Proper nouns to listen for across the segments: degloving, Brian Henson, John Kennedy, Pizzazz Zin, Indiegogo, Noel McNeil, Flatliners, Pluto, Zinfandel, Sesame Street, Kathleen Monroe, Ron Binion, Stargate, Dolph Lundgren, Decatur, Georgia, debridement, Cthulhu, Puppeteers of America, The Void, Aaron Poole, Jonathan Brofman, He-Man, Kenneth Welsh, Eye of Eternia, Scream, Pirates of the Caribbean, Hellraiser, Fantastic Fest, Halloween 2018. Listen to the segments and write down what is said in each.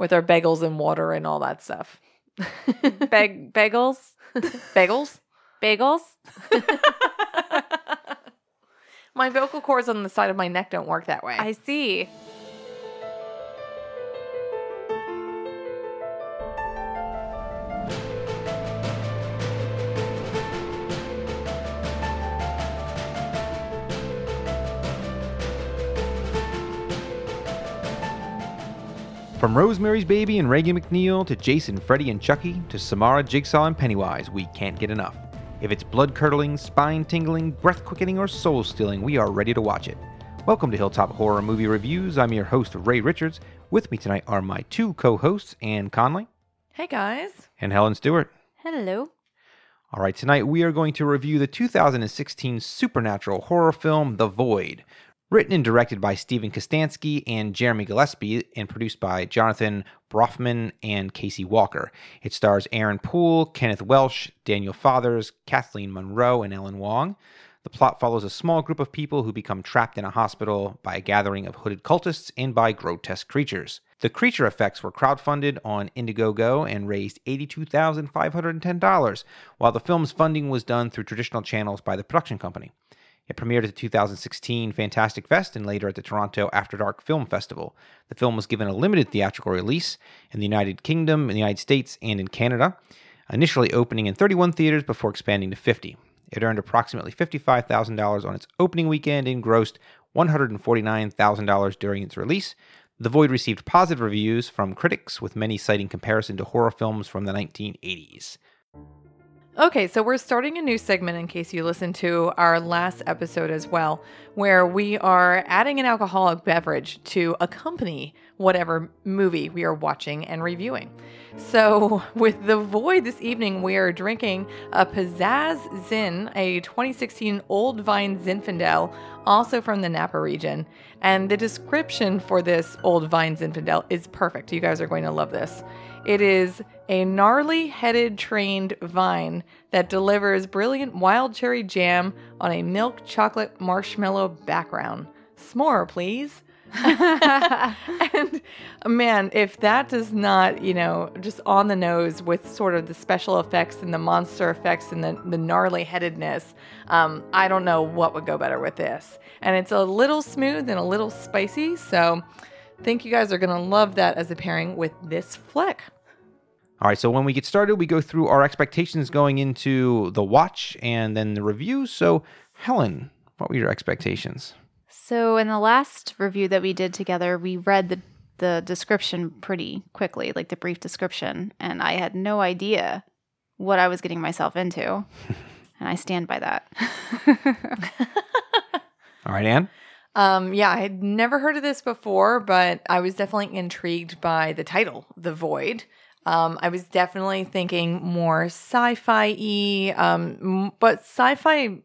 with our bagels and water and all that stuff. Bagels? Bagels? Bagels? My vocal cords on the side of my neck don't work that way. I see. From Rosemary's Baby and Reggie McNeil to Jason, Freddy, and Chucky to Samara, Jigsaw, and Pennywise, we can't get enough. If it's blood-curdling, spine-tingling, breath-quickening, or soul-stealing, we are ready to watch it. Welcome to Hilltop Horror Movie Reviews. I'm your host, Ray Richards. With me tonight are my two co-hosts, Anne Conley. Hey, guys. And Helen Stewart. Hello. All right, tonight we are going to review the 2016 supernatural horror film, The Void, written and directed by Steven Kostanski and Jeremy Gillespie, and produced by Jonathan Brofman and Casey Walker. It stars Aaron Poole, Kenneth Welsh, Daniel Fathers, Kathleen Monroe, and Ellen Wong. The plot follows a small group of people who become trapped in a hospital by a gathering of hooded cultists and by grotesque creatures. The creature effects were crowdfunded on Indiegogo and raised $82,510, while the film's funding was done through traditional channels by the production company. It premiered at the 2016 Fantastic Fest and later at the Toronto After Dark Film Festival. The film was given a limited theatrical release in the United Kingdom, in the United States, and in Canada, initially opening in 31 theaters before expanding to 50. It earned approximately $55,000 on its opening weekend and grossed $149,000 during its release. The Void received positive reviews from critics, with many citing comparison to horror films from the 1980s. Okay, so we're starting a new segment in case you listened to our last episode as well, where we are adding an alcoholic beverage to accompany whatever movie we are watching and reviewing. So with The Void this evening, we are drinking a Pizzazz Zin, a 2016 Old Vine Zinfandel, also from the Napa region. And the description for this Old Vine Zinfandel is perfect. You guys are going to love this. It is a gnarly-headed trained vine that delivers brilliant wild cherry jam on a milk chocolate marshmallow background. S'more, please. And man, if that does not, you know, just on the nose with sort of the special effects and the monster effects and the gnarly-headedness, I don't know what would go better with this. And it's a little smooth and a little spicy, so think you guys are going to love that as a pairing with this flick. All right, so when we get started, we go through our expectations going into the watch and then the review. So, Helen, what were your expectations? So, in the last review that we did together, we read the description pretty quickly, like the brief description, and I had no idea what I was getting myself into, and I stand by that. All right, Anne? Yeah, I had never heard of this before, but I was definitely intrigued by the title, The Void. I was definitely thinking more sci-fi-y, but sci-fi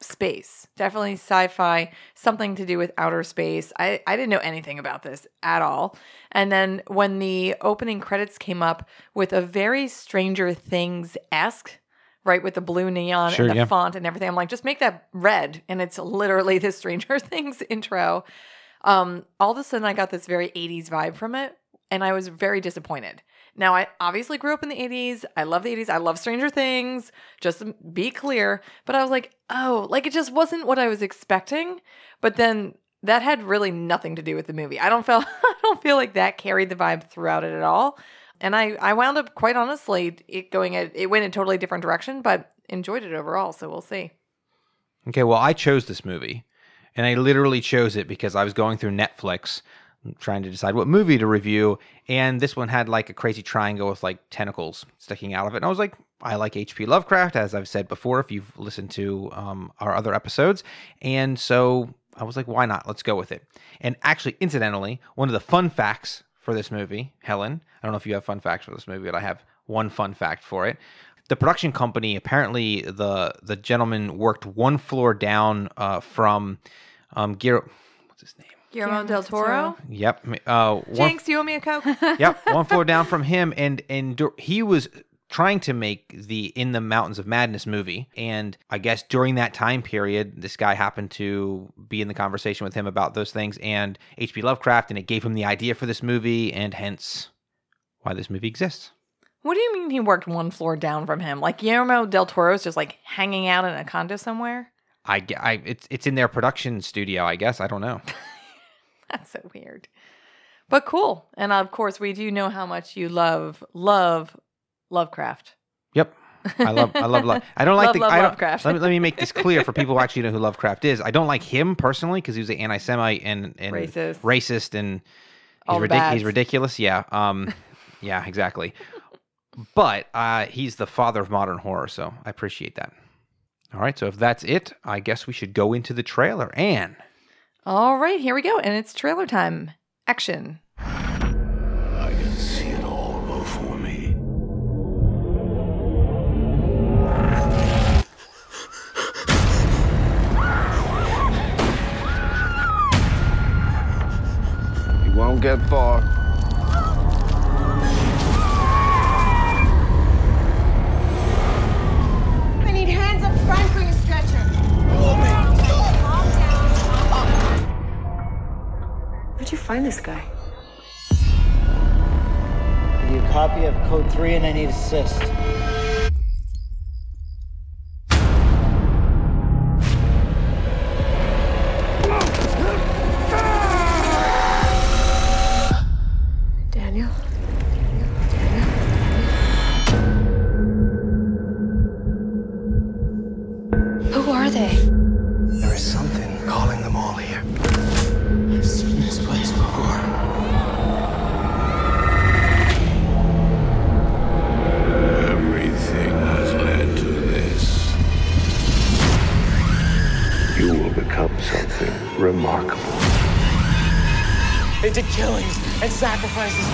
space, definitely sci-fi, something to do with outer space. I didn't know anything about this at all. And then when the opening credits came up with a very Stranger Things-esque, right, with the blue neon and the font and everything. I'm like, just make that red. And it's literally the Stranger Things intro. All of a sudden, I got this very 80s vibe from it, and I was very disappointed. Now, I obviously grew up in the 80s. I love the 80s. I love Stranger Things, just to be clear. But I was like, oh, like it just wasn't what I was expecting. But then that had really nothing to do with the movie. I don't feel like that carried the vibe throughout it at all. And I wound up, quite honestly, it went in a totally different direction, but enjoyed it overall, so we'll see. Okay, well, I chose this movie, and I literally chose it because I was going through Netflix trying to decide what movie to review, and this one had like a crazy triangle with like tentacles sticking out of it. And I was like, I like H.P. Lovecraft, as I've said before, if you've listened to our other episodes. And so I was like, why not? Let's go with it. And actually, incidentally, one of the fun facts for this movie, Helen, I don't know if you have fun facts for this movie, but I have one fun fact for it. The production company, apparently the gentleman worked one floor down from what's his name? Guillermo del Toro? Yep. Jinx, you owe me a Coke? Yep, one floor down from him, and he was trying to make the In the Mountains of Madness movie, and I guess during that time period, this guy happened to be in the conversation with him about those things and H.P. Lovecraft, and it gave him the idea for this movie, and hence why this movie exists. What do you mean he worked one floor down from him? Like Guillermo del Toro is just like hanging out in a condo somewhere? It's in their production studio, I guess. I don't know. That's so weird. But cool. And of course, we do know how much you love Lovecraft. Yep. I love I don't like Lovecraft. Let me make this clear for people who actually know who Lovecraft is. I don't like him personally because he was an anti-Semite and racist and he's ridiculous. Yeah. Yeah, exactly. But he's the father of modern horror, so I appreciate that. All right, so if that's it, I guess we should go into the trailer. Anne. All right, here we go, and it's trailer time. Action. I can see it all before me. You won't get far. Where'd you find this guy? I need a copy of Code 3 and I need assist. Daniel? Daniel? Who are they? There is something calling them all here. I've seen this place before. Everything has led to this. You will become something remarkable. They did killings and sacrifices.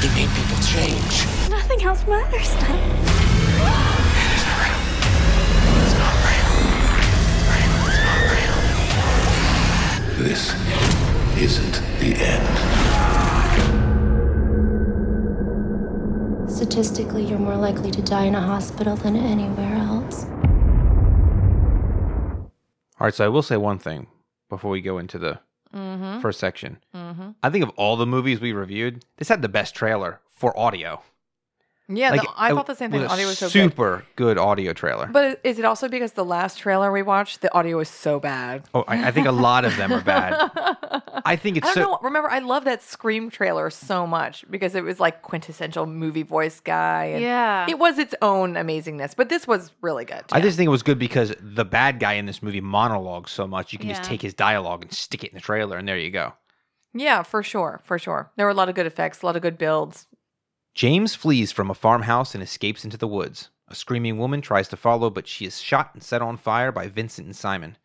They made people change. Nothing else matters now. This isn't the end. Statistically, you're more likely to die in a hospital than anywhere else. All right, so I will say one thing before we go into the first section. Mm-hmm. I think of all the movies we reviewed, this had the best trailer for audio. Yeah, like, I thought the same thing. The audio was so good. Super good audio trailer. But is it also because the last trailer we watched, the audio was so bad? Oh, I think a lot of them are bad. I don't know. Remember, I love that Scream trailer so much because it was like quintessential movie voice guy. And yeah. It was its own amazingness, but this was really good. I just think it was good because the bad guy in this movie monologues so much, you can just take his dialogue and stick it in the trailer, and there you go. Yeah, for sure, for sure. There were a lot of good effects, a lot of good builds. James flees from a farmhouse and escapes into the woods. A screaming woman tries to follow, but she is shot and set on fire by Vincent and Simon.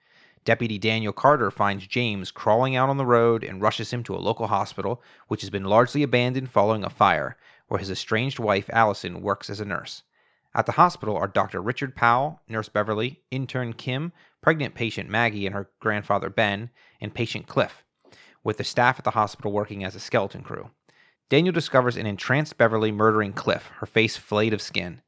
Deputy Daniel Carter finds James crawling out on the road and rushes him to a local hospital, which has been largely abandoned following a fire, where his estranged wife, Allison, works as a nurse. At the hospital are Dr. Richard Powell, Nurse Beverly, intern Kim, pregnant patient Maggie and her grandfather Ben, and patient Cliff, with the staff at the hospital working as a skeleton crew. Daniel discovers an entranced Beverly murdering Cliff, her face flayed of skin.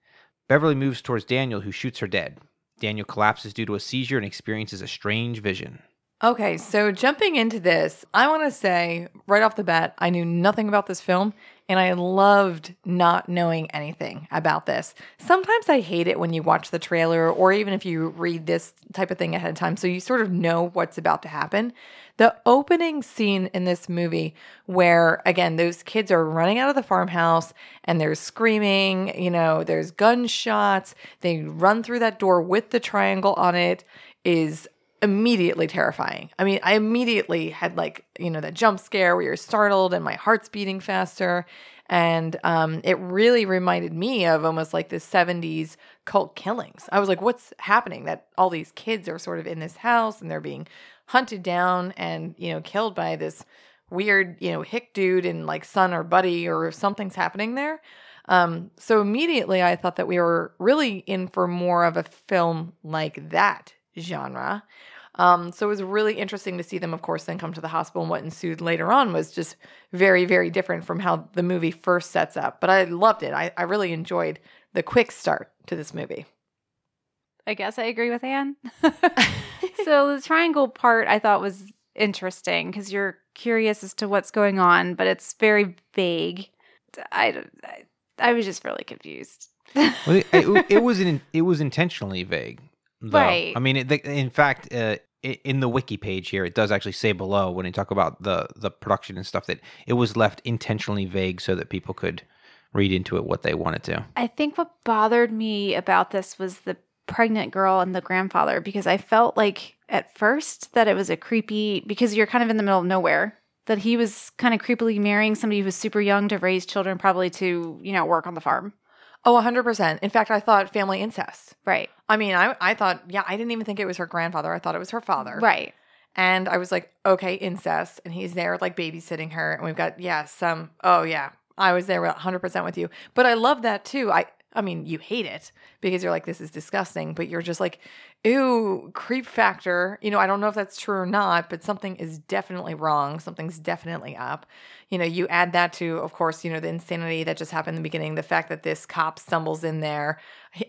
Beverly moves towards Daniel, who shoots her dead. Daniel collapses due to a seizure and experiences a strange vision. Okay, so jumping into this, I want to say right off the bat, I knew nothing about this film, and I loved not knowing anything about this. Sometimes I hate it when you watch the trailer or even if you read this type of thing ahead of time, so you sort of know what's about to happen. The opening scene in this movie where, again, those kids are running out of the farmhouse and they're screaming, you know, there's gunshots, they run through that door with the triangle on it is immediately terrifying. I mean, I immediately had like, you know, that jump scare where you're startled and my heart's beating faster. And it really reminded me of almost like the 70s cult killings. I was like, what's happening? That all these kids are sort of in this house and they're being hunted down and, you know, killed by this weird, you know, hick dude and like son or buddy or something's happening there. So immediately I thought that we were really in for more of a film like that genre. So it was really interesting to see them, of course, then come to the hospital, and what ensued later on was just very, very different from how the movie first sets up. But I loved it. I really enjoyed the quick start to this movie. I guess I agree with Anne. So the triangle part I thought was interesting because you're curious as to what's going on, but it's very vague. I was just really confused. It was intentionally vague, though. Right. I mean, in fact, in the wiki page here, it does actually say below when they talk about the production and stuff that it was left intentionally vague so that people could read into it what they wanted to. I think what bothered me about this was the pregnant girl and the grandfather, because I felt like at first that it was a creepy, because you're kind of in the middle of nowhere, that he was kind of creepily marrying somebody who was super young to raise children, probably to, work on the farm. Oh, 100%. In fact, I thought family incest. Right. I mean, I thought, yeah, I didn't even think it was her grandfather. I thought it was her father. Right. And I was like, okay, incest. And he's there like babysitting her. And we've got, oh yeah. I was there 100% with you. But I love that too. I mean, you hate it because you're like, this is disgusting. But you're just like, ew, creep factor. I don't know if that's true or not, but something is definitely wrong. Something's definitely up. You add that to, of course, the insanity that just happened in the beginning, the fact that this cop stumbles in there.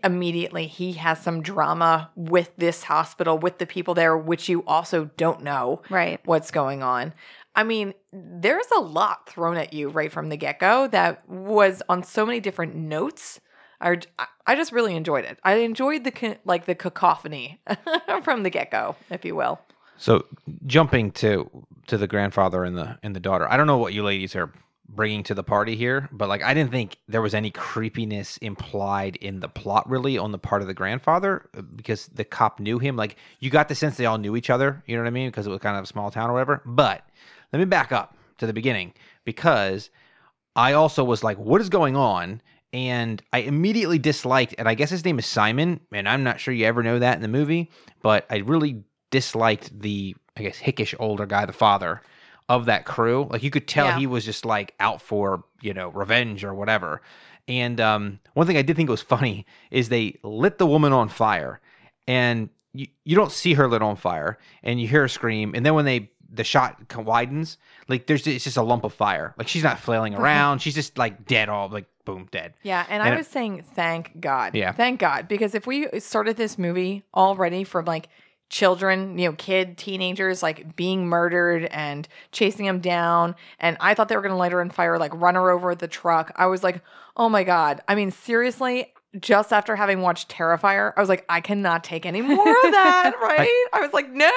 Immediately, he has some drama with this hospital, with the people there, which you also don't know what's going on. I mean, there's a lot thrown at you right from the get-go that was on so many different notes. I just really enjoyed it. I enjoyed the cacophony from the get-go, if you will. So jumping to the grandfather and the daughter, I don't know what you ladies are bringing to the party here, but I didn't think there was any creepiness implied in the plot really on the part of the grandfather because the cop knew him. You got the sense they all knew each other, you know what I mean? Because it was kind of a small town or whatever. But let me back up to the beginning because I also was like, what is going on? And I immediately disliked, and I guess his name is Simon, and I'm not sure you ever know that in the movie, but I really disliked the, I guess, hickish older guy, the father of that crew. You could tell he was just out for, revenge or whatever. And one thing I did think was funny is they lit the woman on fire, and you don't see her lit on fire, and you hear her scream, and then when the shot widens, it's just a lump of fire. She's not flailing around. She's just dead, all boom, dead. Yeah. And I was saying, thank God. Yeah. Thank God. Because if we started this movie already from children, teenagers, being murdered and chasing them down. And I thought they were going to light her on fire, run her over the truck. I was like, oh my God. I mean, seriously, just after having watched Terrifier, I was like, I cannot take any more of that, right? I was like, no.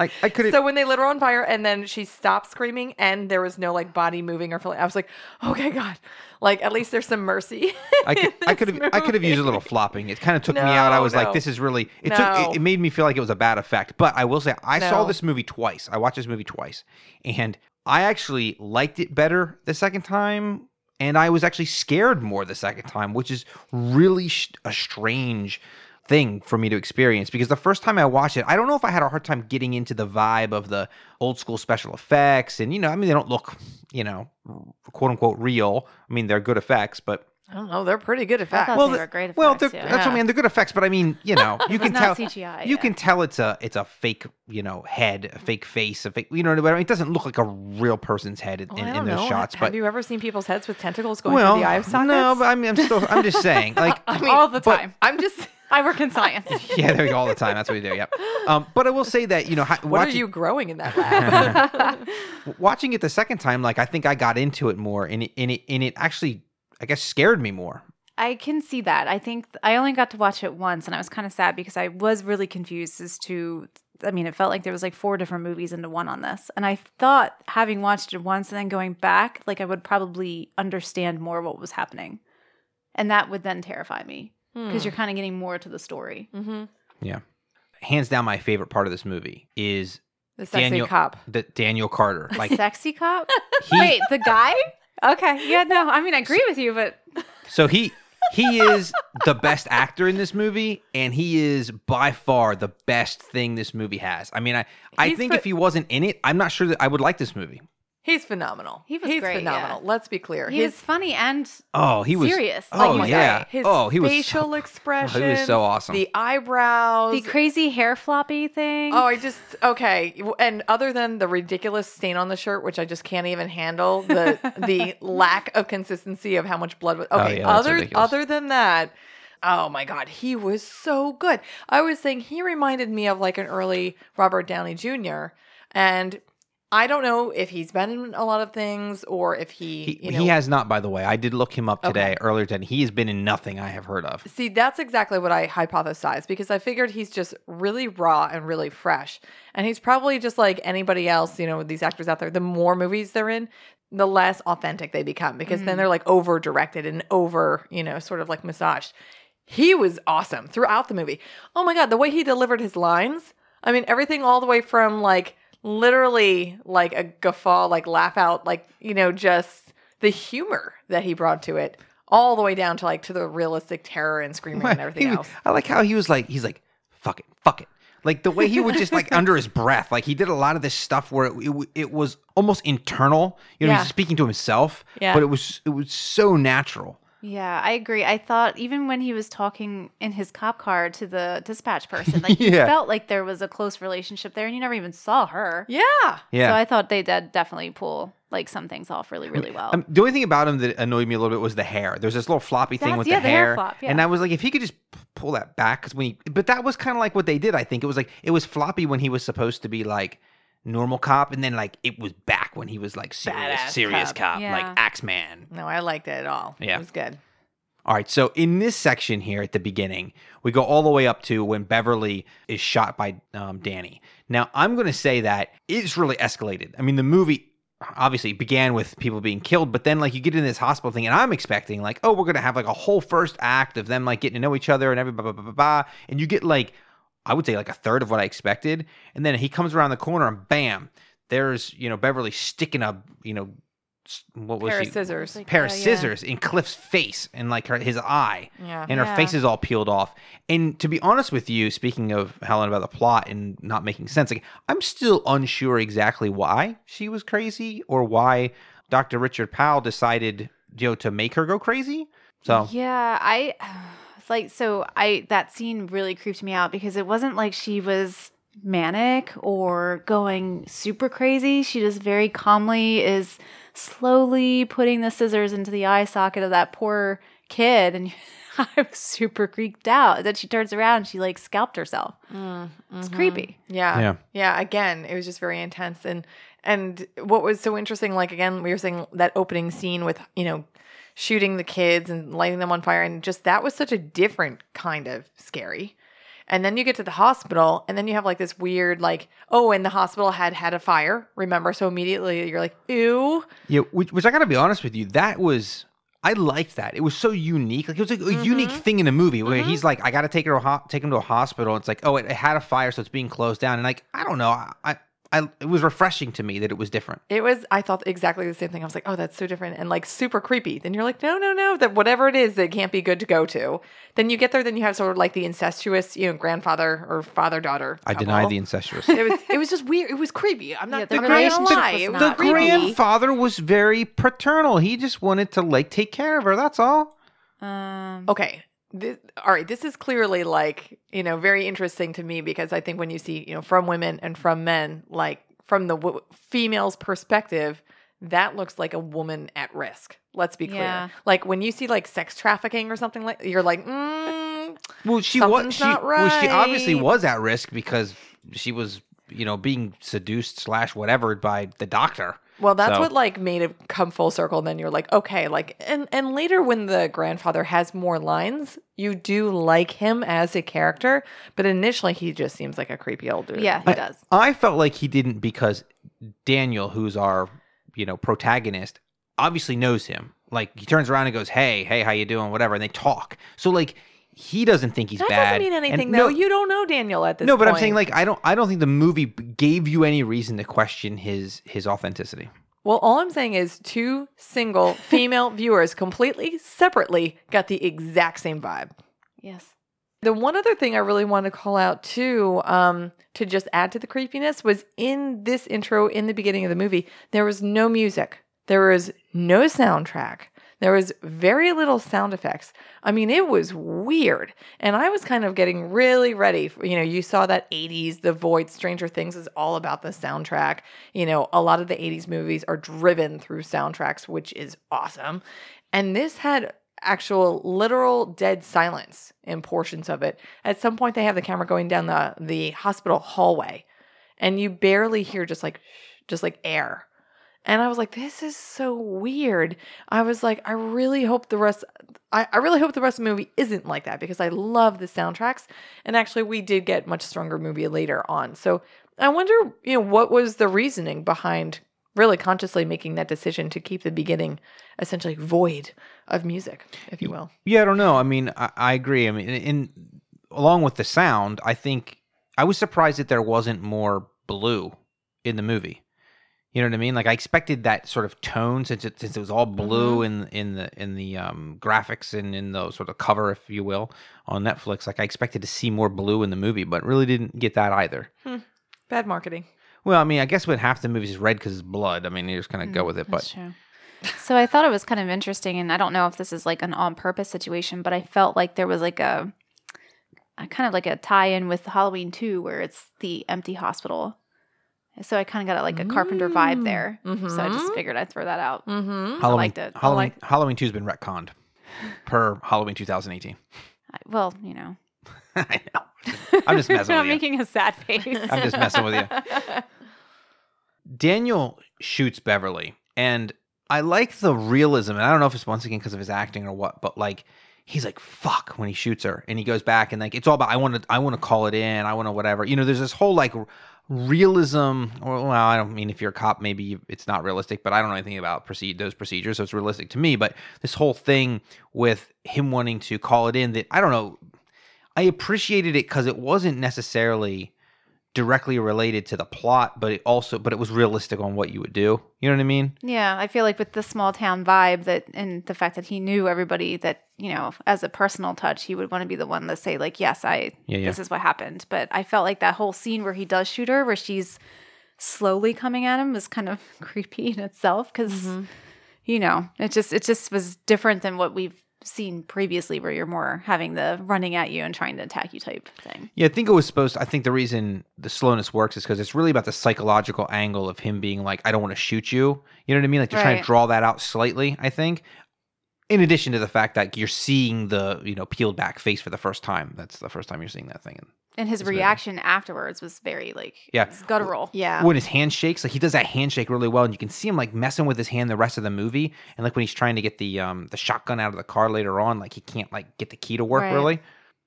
I couldn't. So when they lit her on fire and then she stopped screaming and there was no body moving or feeling, I was like, okay, God, at least there's some mercy. I could have used a little flopping. It kind of took me out. I was like, this is really it made me feel like it was a bad effect. But I will say, I saw this movie twice. I watched this movie twice, and I actually liked it better the second time. And I was actually scared more the second time, which is really a strange thing for me to experience. Because the first time I watched it, I don't know if I had a hard time getting into the vibe of the old school special effects. And, they don't look, quote unquote real. I mean, they're good effects, but... I don't know. They're pretty good effects. Well, they're great effects. Well, that's what I mean. They're good effects, but I mean, you can tell CGI, can tell it's a fake, head, a fake face, a fake. You know what I mean? It doesn't look like a real person's head in those shots. Have you ever seen people's heads with tentacles going through the eye sockets? No, but I mean, I'm just saying, all the time. I work in science. Yeah, there we go, all the time. That's what we do. Yep. But I will say that what are you growing in that lab? Watching it the second time, I think I got into it more, and it actually, I guess, scared me more. I can see that. I think I only got to watch it once, and I was kind of sad because I was really confused as to, I mean, it felt like there was 4 different movies into one on this. And I thought having watched it once and then going back, I would probably understand more what was happening. And that would then terrify me because you're kind of getting more to the story. Mm-hmm. Yeah. Hands down, my favorite part of this movie is the sexy cop. The Daniel Carter. Sexy cop? Wait, the guy? Okay. Yeah, no, I mean, I agree with you, but... So he is the best actor in this movie, and he is by far the best thing this movie has. I mean, I think if he wasn't in it, I'm not sure that I would like this movie. He's phenomenal. He's great, phenomenal. Yeah. Let's be clear. He was funny and serious. Oh, yeah. His facial expressions. He was so awesome. The eyebrows. The crazy hair floppy thing. Oh, okay. And other than the ridiculous stain on the shirt, which I just can't even handle, the lack of consistency of how much blood was. Okay, oh, yeah, other than that, oh my God, he was so good. I was saying he reminded me of an early Robert Downey Jr., and I don't know if he's been in a lot of things or if he has not, by the way. I did look him up today, earlier today. He has been in nothing I have heard of. See, that's exactly what I hypothesized, because I figured he's just really raw and really fresh. And he's probably just like anybody else, you know, these actors out there. The more movies they're in, the less authentic they become, because then they're like over-directed and over, you know, sort of like massaged. He was awesome throughout the movie. Oh my God, the way he delivered his lines. I mean, everything all the way from like, literally like a guffaw, like laugh out, like, you know, just the humor that he brought to it, all the way down to like to the realistic terror and screaming and everything else. I like how he was like, he's like, fuck it, fuck it. Like the way he would just like under his breath, like he did a lot of this stuff where it was almost internal, you know, he was speaking to himself, but it was so natural. Yeah, I agree. I thought even when he was talking in his cop car to the dispatch person, like he felt like there was a close relationship there, and you never even saw her. Yeah. So I thought they did definitely pull like some things off really, really well. The only thing about him that annoyed me a little bit was the hair. There's this little floppy thing with the hair. Flop, And I was like, if he could just pull that back, but that was kind of like what they did. I think it was like it was floppy when he was supposed to be like normal cop, and then like it was back when he was like serious cop. Yeah. Like Axeman. No, I liked it at all. Yeah. It was good. All right, so in this section here at the beginning, we go all the way up to when Beverly is shot by Danny. Now, I'm going to say that it's really escalated. I mean, the movie obviously began with people being killed, but then like you get in this hospital thing, and I'm expecting like, oh, we're going to have like a whole first act of them like getting to know each other and everybody, blah, blah, blah, blah, blah, and you get like, I would say like a third of what I expected. And then he comes around the corner and bam, there's, you know, Beverly sticking a, you know, what was it? Pair of scissors in Cliff's face and like his eye. Yeah. And her face is all peeled off. And to be honest with you, speaking of Helen about the plot and not making sense, like I'm still unsure exactly why she was crazy or why Dr. Richard Powell decided, you know, to make her go crazy. So yeah, that scene really creeped me out because it wasn't like she was manic or going super crazy. She just very calmly is slowly putting the scissors into the eye socket of that poor kid. And I was super creeped out. Then she turns around and she like scalped herself. Mm-hmm. It's creepy. Yeah. Again, it was just very intense. And what was so interesting, like again, we were saying that opening scene with, you know, shooting the kids and lighting them on fire, and just that was such a different kind of scary. And then you get to the hospital, and then you have like this weird like, oh, and the hospital had a fire, remember? So immediately you're like, ew. Yeah, which I gotta be honest with you, that was, I liked that. It was so unique. Like it was like a unique thing in a movie where he's like, I gotta take him to a hospital. It's like, oh, it had a fire, so it's being closed down. And like, I don't know, it was refreshing to me that it was different. It was, I thought exactly the same thing. I was like, oh, that's so different and like super creepy. Then you're like, no, that whatever it is, it can't be good to go to. Then you get there, then you have sort of like the incestuous, you know, grandfather or father-daughter couple. I deny the incestuous. It was just weird. It was creepy. I'm not going to lie. The grandfather was very paternal. He just wanted to like take care of her. That's all. Okay. This is clearly like, you know, very interesting to me because I think when you see, you know, from women and from men, like from the female's perspective, that looks like a woman at risk. Let's be clear. Yeah. Like when you see like sex trafficking or something like, you're like, well, she was not right. Well, she obviously was at risk because she was, you know, being seduced / whatever by the doctor. Well, that's what like made it come full circle. And then you're like, okay, like, and later when the grandfather has more lines, you do like him as a character, but initially he just seems like a creepy old dude. Yeah, he does. I felt like he didn't because Daniel, who's our, you know, protagonist, obviously knows him. Like he turns around and goes, hey, how you doing? Whatever. And they talk. So like, he doesn't think he's bad. That doesn't mean anything, though. No, you don't know Daniel at this point. No, but I'm saying, like, I don't think the movie gave you any reason to question his authenticity. Well, all I'm saying is two single female viewers completely separately got the exact same vibe. Yes. The one other thing I really want to call out, too, to just add to the creepiness was in this intro, in the beginning of the movie, there was no music. There was no soundtrack. There was very little sound effects. I mean, it was weird. And I was kind of getting really ready. You know, you saw that 80s, The Void, Stranger Things is all about the soundtrack. You know, a lot of the 80s movies are driven through soundtracks, which is awesome. And this had actual literal dead silence in portions of it. At some point, they have the camera going down the hospital hallway. And you barely hear just like just like air. And I was like, this is so weird. I was like, I really hope the rest, I really hope the rest of the movie isn't like that, because I love the soundtracks. And actually we did get much stronger movie later on. So I wonder, you know, what was the reasoning behind really consciously making that decision to keep the beginning essentially void of music, if you will. Yeah, I don't know. I mean, I agree. I mean, in along with the sound, I think I was surprised that there wasn't more blue in the movie. You know what I mean? Like, I expected that sort of tone since it was all blue in the graphics and in the sort of cover, if you will, on Netflix. Like, I expected to see more blue in the movie, but really didn't get that either. Bad marketing. Well, I mean, I guess when half the movie is red because it's blood, I mean, you just kind of go with it. That's true. So I thought it was kind of interesting, and I don't know if this is like an on-purpose situation, but I felt like there was like a kind of like a tie-in with Halloween 2 where it's the empty hospital. So I kind of got like a Carpenter vibe there. Mm-hmm. So I just figured I'd throw that out. Mm-hmm. I liked it. Halloween 2 has been retconned per Halloween 2018. Well, you know. I know. I'm just messing with you. I'm making a sad face. I'm just messing with you. Daniel shoots Beverly, and I like the realism, and I don't know if it's once again because of his acting or what, but like he's like fuck when he shoots her, and he goes back and like it's all about I want to call it in, I want to whatever. You know, there's this whole like realism, or well, I don't mean if you're a cop, maybe it's not realistic, but I don't know anything about those procedures, so it's realistic to me. But this whole thing with him wanting to call it in, that I don't know. I appreciated it because it wasn't necessarily directly related to the plot, but it was realistic on what you would do. You know what I mean? Yeah, I feel like with the small town vibe that, and the fact that he knew everybody, that, you know, as a personal touch, he would want to be the one to say like, yes, this is what happened. But I felt like that whole scene where he does shoot her, where she's slowly coming at him, is kind of creepy in itself because, you know, it just was different than what we've seen previously, where you're more having the running at you and trying to attack you type thing. Yeah, I think the reason the slowness works is because it's really about the psychological angle of him being like, I don't want to shoot you. You know what I mean? Like they're trying to draw that out slightly, I think. In addition to the fact that you're seeing the, you know, peeled back face for the first time. That's the first time you're seeing that thing. And his reaction afterwards was very like guttural. Yeah. When his hand shakes, like he does that handshake really well, and you can see him like messing with his hand the rest of the movie. And like when he's trying to get the shotgun out of the car later on, like he can't like get the key to work really.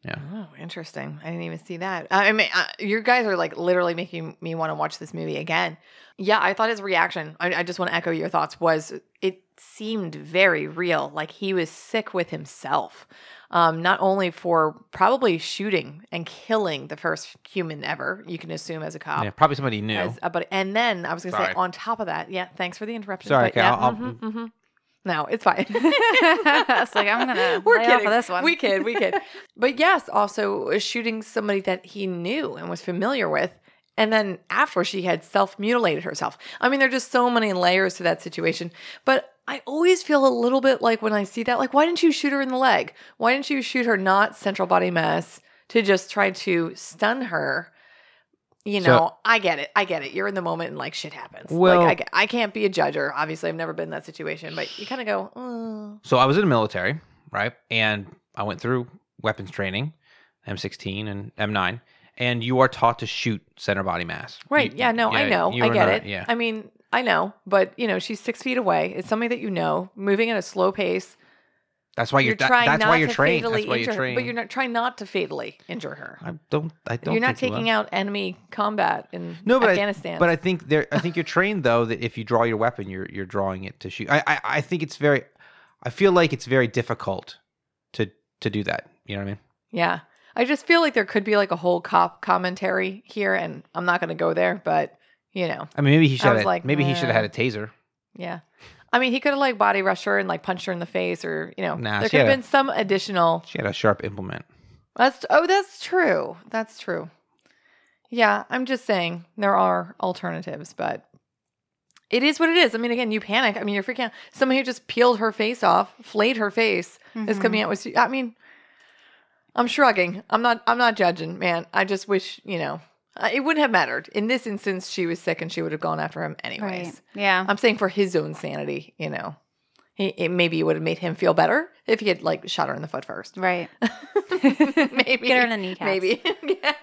Yeah. Oh, interesting. I didn't even see that. I mean, you guys are like literally making me want to watch this movie again. Yeah, I thought his reaction, I just want to echo your thoughts, was it seemed very real. Like he was sick with himself, not only for probably shooting and killing the first human ever, you can assume as a cop. Yeah, probably somebody he knew. And then I was going to say on top of that, yeah, thanks for the interruption. Sorry, but, okay, yeah, I'll no, it's fine. It's like, I'm going to lay off of this one. We kid. But yes, also shooting somebody that he knew and was familiar with. And then after she had self-mutilated herself. I mean, there are just so many layers to that situation. But I always feel a little bit like when I see that, like, why didn't you shoot her in the leg? Why didn't you shoot her not central body mass to just try to stun her? You know, so, I get it. You're in the moment and like shit happens. Well, like I can't be a judger. Obviously, I've never been in that situation, but you kind of go, oh. So I was in the military, right? And I went through weapons training, M16 and M9, and you are taught to shoot center body mass. Right. I know. I get it. Yeah. I mean, I know, but you know, she's 6 feet away. It's something that you know, moving at a slow pace. That's why you're trained. That's why you're trained. But you're not trying not to fatally injure her. I don't. You're not taking out enemy combat in Afghanistan. But I think you're trained though that if you draw your weapon, you're drawing it to shoot. I think it's very. I feel like it's very difficult to do that. You know what I mean? Yeah, I just feel like there could be like a whole cop commentary here, and I'm not going to go there. But you know, I mean, maybe he should have had a taser. Yeah. I mean, he could have like body rushed her and like punched her in the face, or you know, there could have been some additional. She had a sharp implement. That's true. Yeah, I'm just saying there are alternatives, but it is what it is. I mean, again, you panic. I mean, you're freaking out. Somebody who just peeled her face off, flayed her face, is coming out with. I mean, I'm shrugging. I'm not judging, man. I just wish, you know. It wouldn't have mattered. In this instance, she was sick and she would have gone after him anyways. Right. Yeah. I'm saying for his own sanity, you know. Maybe it would have made him feel better if he had, like, shot her in the foot first. Right. Maybe. Get her in the kneecaps. Maybe. Yeah.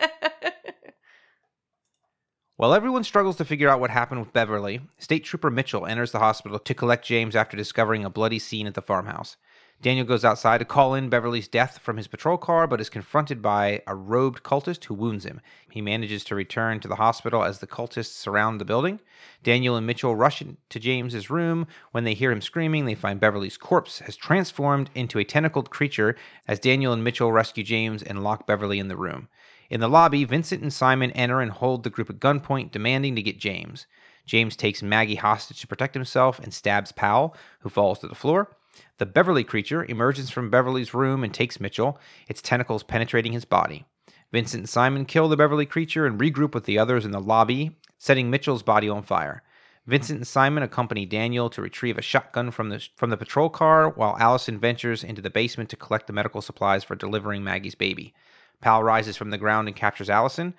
While everyone struggles to figure out what happened with Beverly, State Trooper Mitchell enters the hospital to collect James after discovering a bloody scene at the farmhouse. Daniel goes outside to call in Beverly's death from his patrol car, but is confronted by a robed cultist who wounds him. He manages to return to the hospital as the cultists surround the building. Daniel and Mitchell rush into James's room. When they hear him screaming, they find Beverly's corpse has transformed into a tentacled creature as Daniel and Mitchell rescue James and lock Beverly in the room. In the lobby, Vincent and Simon enter and hold the group at gunpoint, demanding to get James. James takes Maggie hostage to protect himself and stabs Powell, who falls to the floor. The Beverly creature emerges from Beverly's room and takes Mitchell, its tentacles penetrating his body. Vincent and Simon kill the Beverly creature and regroup with the others in the lobby, setting Mitchell's body on fire. Vincent and Simon accompany Daniel to retrieve a shotgun from the patrol car, while Allison ventures into the basement to collect the medical supplies for delivering Maggie's baby. Powell rises from the ground and captures Allison.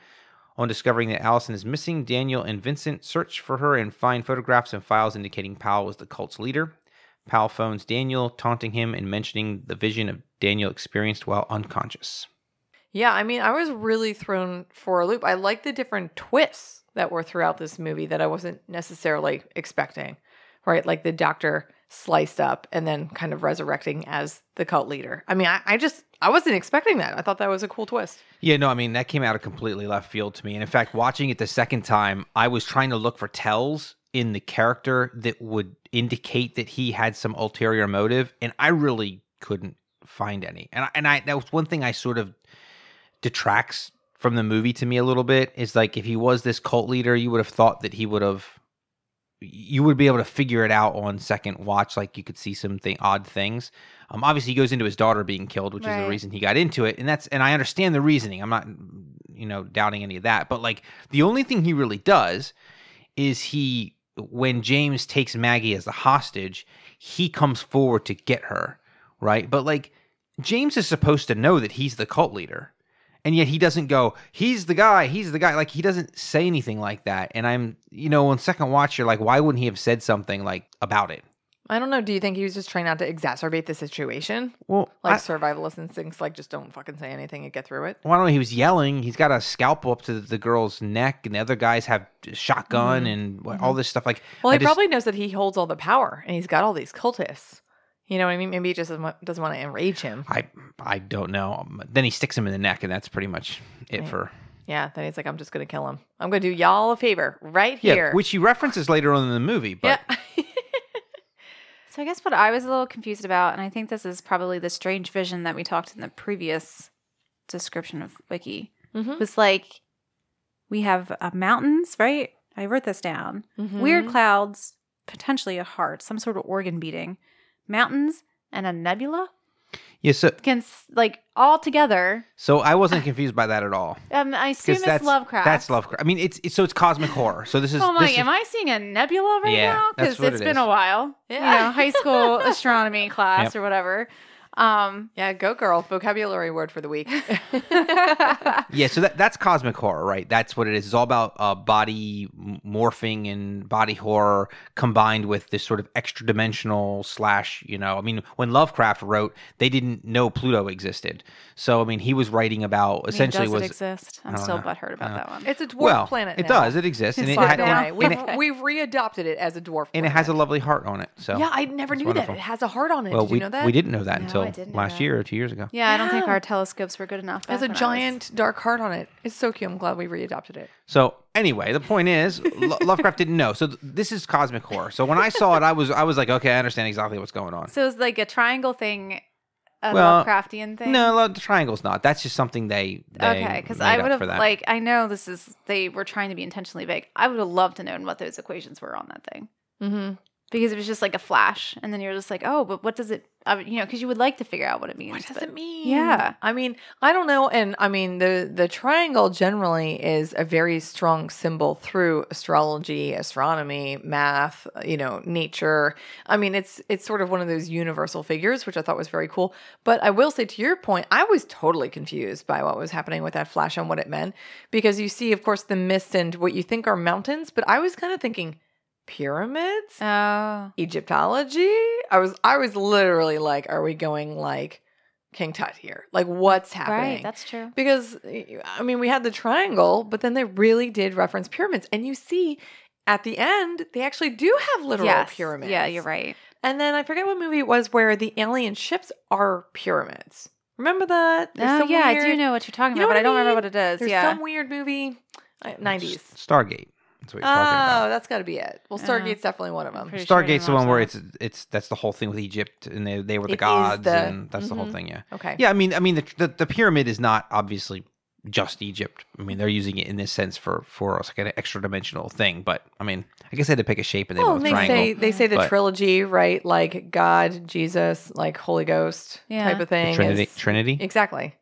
On discovering that Allison is missing, Daniel and Vincent search for her and find photographs and files indicating Powell was the cult's leader. Powell phones Daniel, taunting him and mentioning the vision of Daniel experienced while unconscious. Yeah, I mean, I was really thrown for a loop. I like the different twists that were throughout this movie that I wasn't necessarily expecting, right? Like the doctor sliced up and then kind of resurrecting as the cult leader. I mean, I wasn't expecting that. I thought that was a cool twist. Yeah, no, I mean, that came out of completely left field to me. And in fact, watching it the second time, I was trying to look for tells in the character that would indicate that he had some ulterior motive, and I really couldn't find any. And that was one thing I sort of detracts from the movie to me a little bit, is like, if he was this cult leader, you would have thought that you would be able to figure it out on second watch. Like, you could see some odd things. Obviously, he goes into his daughter being killed, which is the reason he got into it. And I understand the reasoning. I'm not, doubting any of that. But like, the only thing he really does is when James takes Maggie as a hostage, he comes forward to get her, right? But like, James is supposed to know that he's the cult leader. And yet he doesn't go, he's the guy. Like, he doesn't say anything like that. And I'm, on second watch, you're like, why wouldn't he have said something like about it? I don't know. Do you think he was just trying not to exacerbate the situation? Well, like survivalist instincts, like just don't fucking say anything and get through it. Well, I don't know. He was yelling. He's got a scalpel up to the girl's neck, and the other guys have a shotgun and all this stuff. Like, well, he probably knows that he holds all the power, and he's got all these cultists. You know what I mean? Maybe he just doesn't want to enrage him. I don't know. Then he sticks him in the neck, and that's pretty much it for... Yeah, then he's like, I'm just going to kill him. I'm going to do y'all a favor right here. Yeah, which he references later on in the movie. But... Yeah. So I guess what I was a little confused about, and I think this is probably the strange vision that we talked in the previous description of Wiki, was like, we have mountains, right? I wrote this down. Mm-hmm. Weird clouds, potentially a heart, some sort of organ beating. Mountains and a nebula? Yes, so like all together. So I wasn't confused by that at all. I assume it's Lovecraft. That's Lovecraft. I mean, it's cosmic horror. So this is. Oh my! Am I seeing a nebula right now? Because it's been a while. Yeah. High school astronomy class or whatever. Go girl. Vocabulary word for the week. So that's cosmic horror, right? That's what it is. It's all about body morphing and body horror combined with this sort of extra dimensional / I mean, when Lovecraft wrote, they didn't know Pluto existed. So, I mean, he was writing about essentially does it exist? I'm still butthurt about that one. It's a dwarf planet now. It does. It exists. And we've readopted it as a dwarf planet. And it has a lovely heart on it. So yeah, I never knew wonderful. That. It has a heart on it. Well, Did you know that? We didn't know that until last year or 2 years ago. Yeah, I don't think our telescopes were good enough. There's a giant dark heart on it. It's so cute. I'm glad we readopted it. So anyway, the point is, Lovecraft didn't know. So this is cosmic horror. So when I saw it, I was like, okay, I understand exactly what's going on. So it's like a triangle thing, Lovecraftian thing? No, the triangle's not. That's just something they okay, because I would have, like, I know this is, they were trying to be intentionally vague. I would have loved to know what those equations were on that thing. Mm-hmm. Because it was just like a flash, and then you're just like, oh, but what does it, because you would like to figure out what it means. What does it mean? Yeah. I mean, I don't know. And I mean, the triangle generally is a very strong symbol through astrology, astronomy, math, nature. I mean, it's sort of one of those universal figures, which I thought was very cool. But I will say, to your point, I was totally confused by what was happening with that flash and what it meant. Because you see, of course, the mist and what you think are mountains, but I was kind of thinking... pyramids? Egyptology? I was literally like, are we going like King Tut here? Like, what's happening? Right, that's true. Because, I mean, we had the triangle, but then they really did reference pyramids. And you see at the end, they actually do have literal pyramids. Yeah, you're right. And then I forget what movie it was where the alien ships are pyramids. Remember that? Oh, yeah, weird... I do know what you're talking about, but I don't remember what it is. There's some weird movie. 90s. Stargate. That's what you're talking about. Oh, that's got to be it. Well, Stargate's definitely one of them. Stargate's the one where it's that's the whole thing with Egypt, and they were the gods, and that's the whole thing. Yeah. Okay. Yeah, I mean, the pyramid is not obviously just Egypt. I mean, they're using it in this sense for like an extra dimensional thing. But I mean, I guess I had to pick a shape, and they triangle. They say the trilogy, right? Like God, Jesus, like Holy Ghost type of thing. The Trinity. Exactly.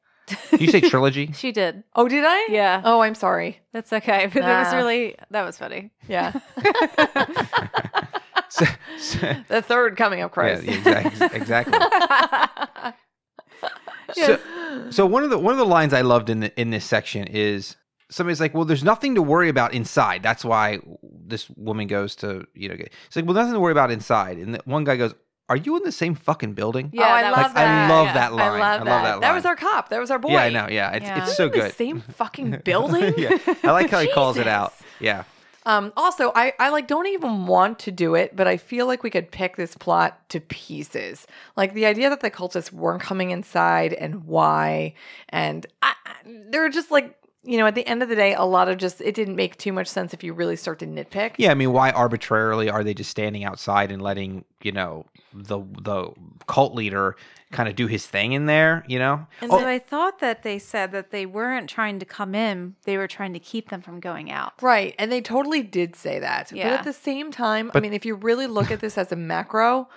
Did you say trilogy? She did. Oh, did I? Yeah. Oh, I'm sorry. That's okay. But that was funny. Yeah. The third coming of Christ. Yeah, exactly. Yes. So one of the lines I loved in this section is somebody's like, "Well, there's nothing to worry about inside." That's why this woman goes to, it's like, "Well, nothing to worry about inside." And one guy goes, "Are you in the same fucking building?" Yeah, I love that line. I love that line. That was our cop. That was our boy. Yeah, I know. Yeah, it's so good. In the same fucking building? Yeah. I like how he calls it out. Yeah. Also, I like don't even want to do it, but I feel like we could pick this plot to pieces. Like the idea that the cultists weren't coming inside and why, and there are just like, at the end of the day, a lot of it didn't make too much sense if you really start to nitpick. Yeah, I mean, why arbitrarily are they just standing outside and letting, the cult leader kind of do his thing in there, And so I thought that they said that they weren't trying to come in, they were trying to keep them from going out. Right, and they totally did say that. Yeah. But at the same time, if you really look at this as a macro,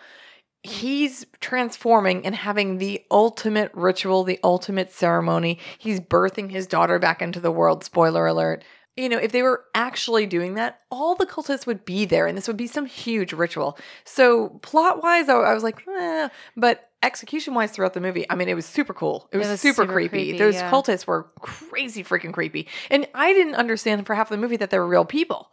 he's transforming and having the ultimate ritual, the ultimate ceremony. He's birthing his daughter back into the world. Spoiler alert. If they were actually doing that, all the cultists would be there, and this would be some huge ritual. So plot-wise, I was like, but execution-wise throughout the movie, I mean, it was super cool. It was super creepy. Those cultists were crazy freaking creepy. And I didn't understand for half the movie that they were real people,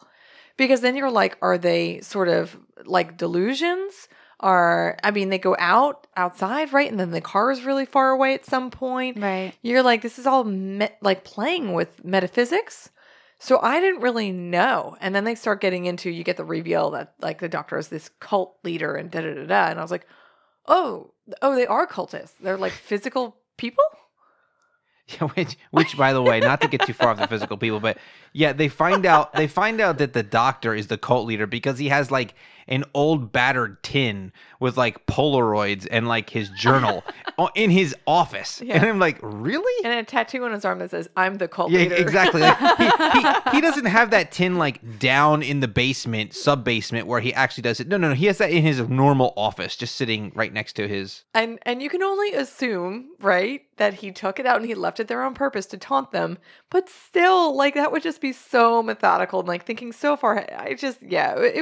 because then you're like, are they sort of like delusions? They go outside, right? And then the car is really far away at some point. Right. You're like, this is all like playing with metaphysics. So I didn't really know. And then they start getting into, you get the reveal that like the doctor is this cult leader and da-da-da-da. And I was like, oh, they are cultists. They're like physical people? Yeah, which, by the way, not to get too far off the physical people, but yeah, they find out that the doctor is the cult leader because he has like an old battered tin with like Polaroids and like his journal in his office. Yeah. And I'm like, really? And a tattoo on his arm that says, "I'm the cult leader." Exactly. Like, he doesn't have that tin like down in the basement, sub-basement where he actually does it. No. He has that in his normal office, just sitting right next to his. And you can only assume, right, that he took it out and he left it there on purpose to taunt them. But still, like, that would just be so methodical and like thinking so far. It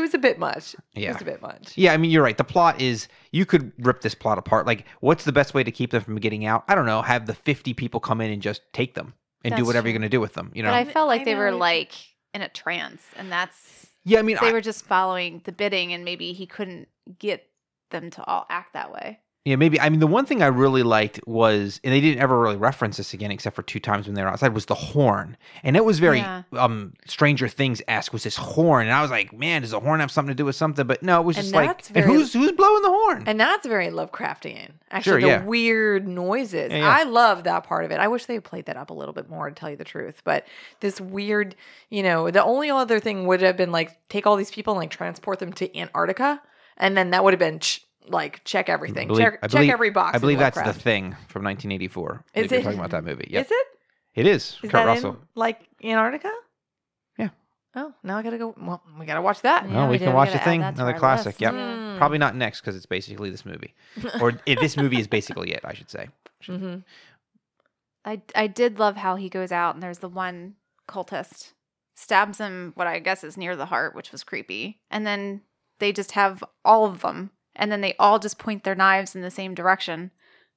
was a bit much. Yeah. It was a bit much. Yeah, I mean, you're right. The plot is, you could rip this plot apart. Like, what's the best way to keep them from getting out? I don't know. Have the 50 people come in and just take them and do whatever you're going to do with them. But I felt like they were like in a trance, and that's... Yeah, I mean... They were just following the bidding, and maybe he couldn't get them to all act that way. Yeah, maybe. I mean, the one thing I really liked was, and they didn't ever really reference this again, except for two times when they were outside, was the horn. And it was very Stranger Things-esque, was this horn. And I was like, man, does the horn have something to do with something? But no, it was just like, who's blowing the horn? And that's very Lovecraftian. Actually, the weird noises. Yeah. I love that part of it. I wish they had played that up a little bit more, to tell you the truth. But this weird, the only other thing would have been like, take all these people and like transport them to Antarctica. And then that would have been... like, check everything. Check every box. I believe that's The Thing from 1984. Is it? You're talking about that movie. Yep. Is it? It is. Is Kurt Russell. In, like, Antarctica? Yeah. Oh, now I got to go. Well, we got to watch that. Yeah, no, we can watch The Thing. Another classic. Yep. Mm. Probably not next because it's basically this movie. Or this movie is basically it, I should say. Mm-hmm. I did love how he goes out and there's the one cultist stabs him, what I guess is near the heart, which was creepy. And then they just have all of them. And then they all just point their knives in the same direction.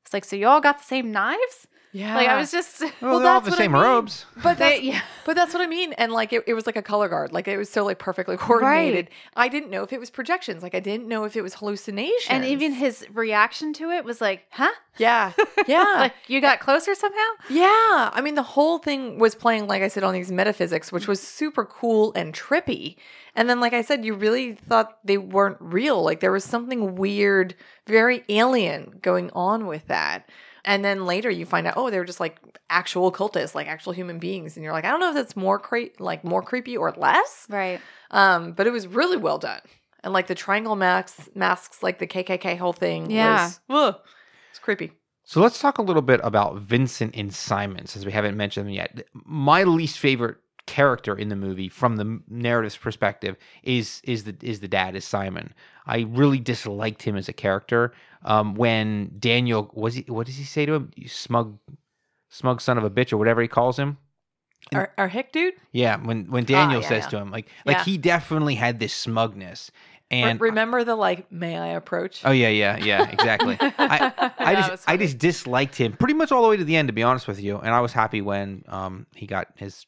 It's like, so you all got the same knives? Yeah. Like I was just. Well, that's all the same robes. But that's, but that's what I mean. And like it was like a color guard. Like it was so like perfectly coordinated. Right. I didn't know if it was projections. Like I didn't know if it was hallucinations. And even his reaction to it was like, huh? Yeah. Yeah. Like you got closer somehow? Yeah. I mean, the whole thing was playing, like I said, on these metaphysics, which was super cool and trippy. And then, like I said, you really thought they weren't real. Like there was something weird, very alien going on with that. And then later you find out, oh, they were just like actual cultists, like actual human beings. And you're like, I don't know if that's more creepy or less. Right. But it was really well done. And like the triangle masks, like the KKK whole thing. Yeah. It's creepy. So let's talk a little bit about Vincent and Simon, since we haven't mentioned them yet. My least favorite character in the movie from the narrative's perspective is the dad, is Simon. I really disliked him as a character. When Daniel what does he say to him? You smug son of a bitch, or whatever he calls him. Our hick dude? Yeah, when Daniel says to him, like he definitely had this smugness. And remember the like, may I approach? Oh yeah, exactly. I just disliked him pretty much all the way to the end, to be honest with you. And I was happy when he got his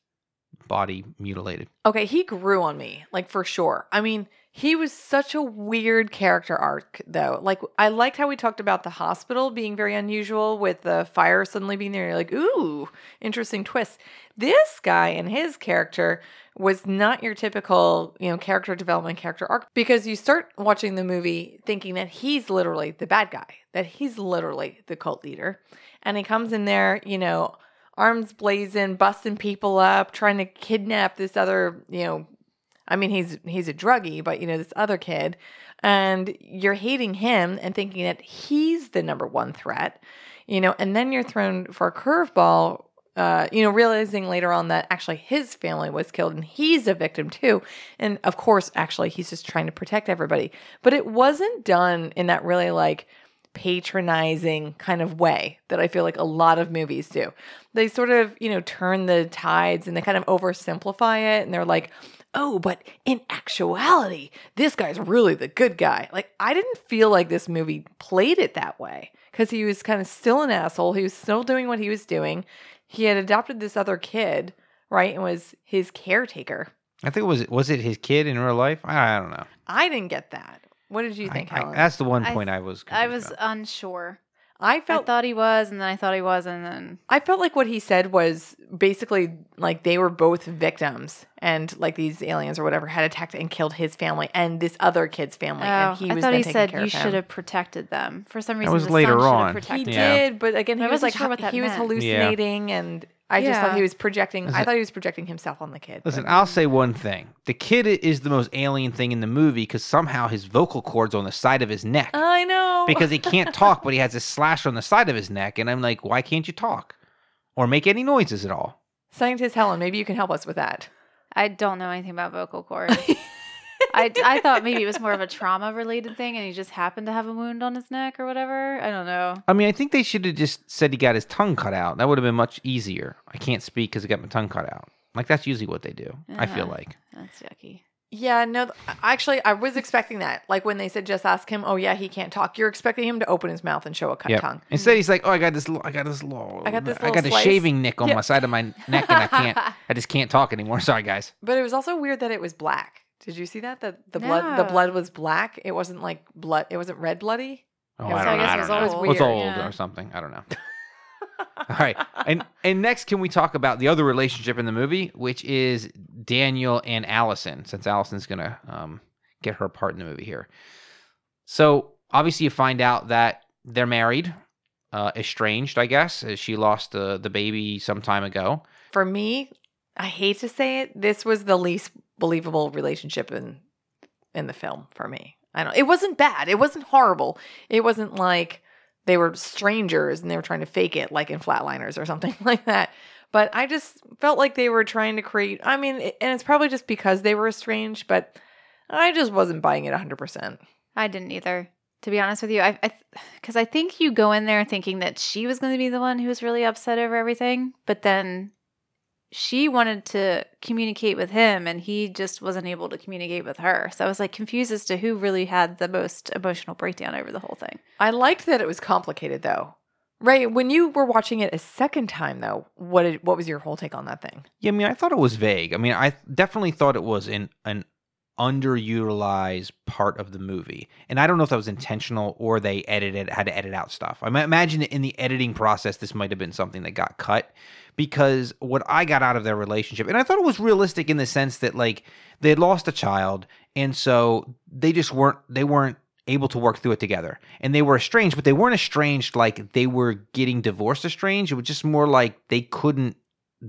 body mutilated. Okay, he grew on me, like for sure. I mean, he was such a weird character arc, though. Like, I liked how we talked about the hospital being very unusual with the fire suddenly being there. You're like, ooh, interesting twist. This guy and his character was not your typical, character development, character arc, because you start watching the movie thinking that he's literally the bad guy, that he's literally the cult leader. And he comes in there, arms blazing, busting people up, trying to kidnap this other, I mean, he's a druggie, but, this other kid. And you're hating him and thinking that he's the number one threat, and then you're thrown for a curveball, realizing later on that actually his family was killed and he's a victim too. And, of course, actually, he's just trying to protect everybody. But it wasn't done in that really, like, patronizing kind of way that I feel like a lot of movies do. They sort of, turn the tides and they kind of oversimplify it. And they're like, oh, but in actuality, this guy's really the good guy. Like, I didn't feel like this movie played it that way, because he was kind of still an asshole. He was still doing what he was doing. He had adopted this other kid, right, and was his caretaker. I think was it his kid in real life? I don't know. I didn't get that. What did you think, Helen? That's the one point I was unsure. I thought he was, and then I thought he wasn't. And I felt like what he said was basically like they were both victims, and like these aliens or whatever had attacked and killed his family and this other kid's family. And he was I thought he said you should have protected them. For some reason, that was later on. He did, but again, he was like he was hallucinating, and I just thought he was projecting. I thought he was projecting himself on the kid. Listen, I'll say one thing. The kid is the most alien thing in the movie, because somehow his vocal cords on the side of his neck. I know. Because he can't talk, but he has a slash on the side of his neck. And I'm like, why can't you talk or make any noises at all? Scientist Helen, maybe you can help us with that. I don't know anything about vocal cords. I thought maybe it was more of a trauma-related thing, and he just happened to have a wound on his neck or whatever. I don't know. I mean, I think they should have just said he got his tongue cut out. That would have been much easier. I can't speak because I got my tongue cut out. Like, that's usually what they do, I feel like. That's yucky. Yeah, no, actually, I was expecting that. Like, when they said, just ask him, oh, yeah, he can't talk. You're expecting him to open his mouth and show a cut tongue. Instead, he's like, oh, I got a shaving nick on my side of my neck, and I just can't talk anymore. Sorry, guys. But it was also weird that it was black. Did you see that? The blood was black. It wasn't like blood. It wasn't red bloody. Oh, I guess it was always weird. It was old or something. I don't know. All right. And next, can we talk about the other relationship in the movie, which is Daniel and Allison, since Allison's going to get her part in the movie here. So obviously you find out that they're married, estranged, I guess. She lost the baby some time ago. For me, I hate to say it, this was the least believable relationship in the film for me. It wasn't bad. It wasn't horrible. It wasn't like they were strangers and they were trying to fake it, like in Flatliners or something like that. But I just felt like they were trying to create, and it's probably just because they were estranged, but I just wasn't buying it 100%. I didn't either, to be honest with you. Because I think you go in there thinking that she was going to be the one who was really upset over everything, but then she wanted to communicate with him, and he just wasn't able to communicate with her. So I was like confused as to who really had the most emotional breakdown over the whole thing. I liked that it was complicated, though. Right. When you were watching it a second time, though, what was your whole take on that thing? Yeah, I mean, I thought it was vague. I mean, I definitely thought it was an underutilized part of the movie. And I don't know if that was intentional or they had to edit out stuff. I imagine in the editing process, this might have been something that got cut, because what I got out of their relationship, and I thought it was realistic in the sense that, like, they had lost a child, and so they just weren't able to work through it together. And they were estranged, but they weren't estranged like they were getting divorced estranged. It was just more like they couldn't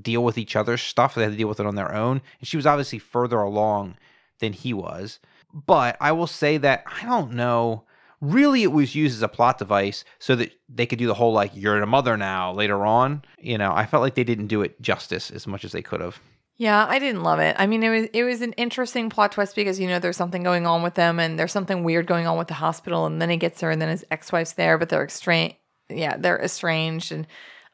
deal with each other's stuff. They had to deal with it on their own. And she was obviously further along than he was. But I will say that, I don't know, really it was used as a plot device so that they could do the whole, like, you're a mother now later on. You know, I felt like they didn't do it justice as much as they could have. Yeah, I didn't love it. I mean, it was an interesting plot twist because, you know, there's something going on with them and there's something weird going on with the hospital, and then he gets there and then his ex-wife's there, but they're estranged. And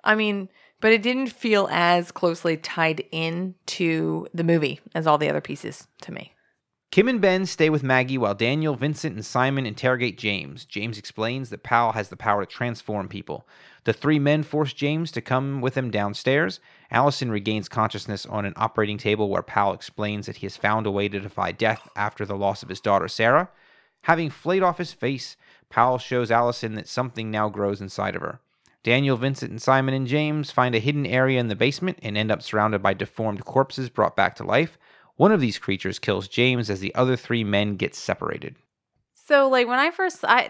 I mean, but it didn't feel as closely tied in to the movie as all the other pieces to me. Kim and Ben stay with Maggie while Daniel, Vincent, and Simon interrogate James. James explains that Powell has the power to transform people. The three men force James to come with them downstairs. Allison regains consciousness on an operating table where Powell explains that he has found a way to defy death after the loss of his daughter, Sarah. Having flayed off his face, Powell shows Allison that something now grows inside of her. Daniel, Vincent, and Simon and James find a hidden area in the basement and end up surrounded by deformed corpses brought back to life. One of these creatures kills James as the other three men get separated. So, like, when I first... I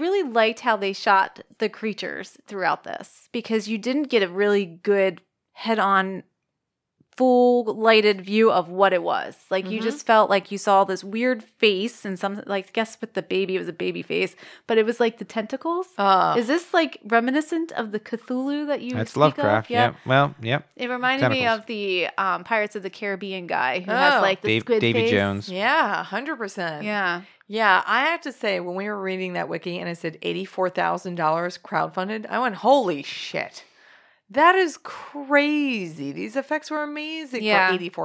really liked how they shot the creatures throughout this, because you didn't get a really good head-on, full-lighted view of what it was. Like, you just felt like you saw this weird face and some... Like, I guess with the baby, it was a baby face, but it was, like, the tentacles. Is this, like, reminiscent of the Cthulhu that you... That's Lovecraft, yeah. Well, yeah. It reminded me of the Pirates of the Caribbean guy who has, like, the squid Davy face. Davy Jones. Yeah, 100%. Yeah. Yeah, I have to say, when we were reading that wiki and it said $84,000 crowdfunded, I went, holy shit. That is crazy. These effects were amazing for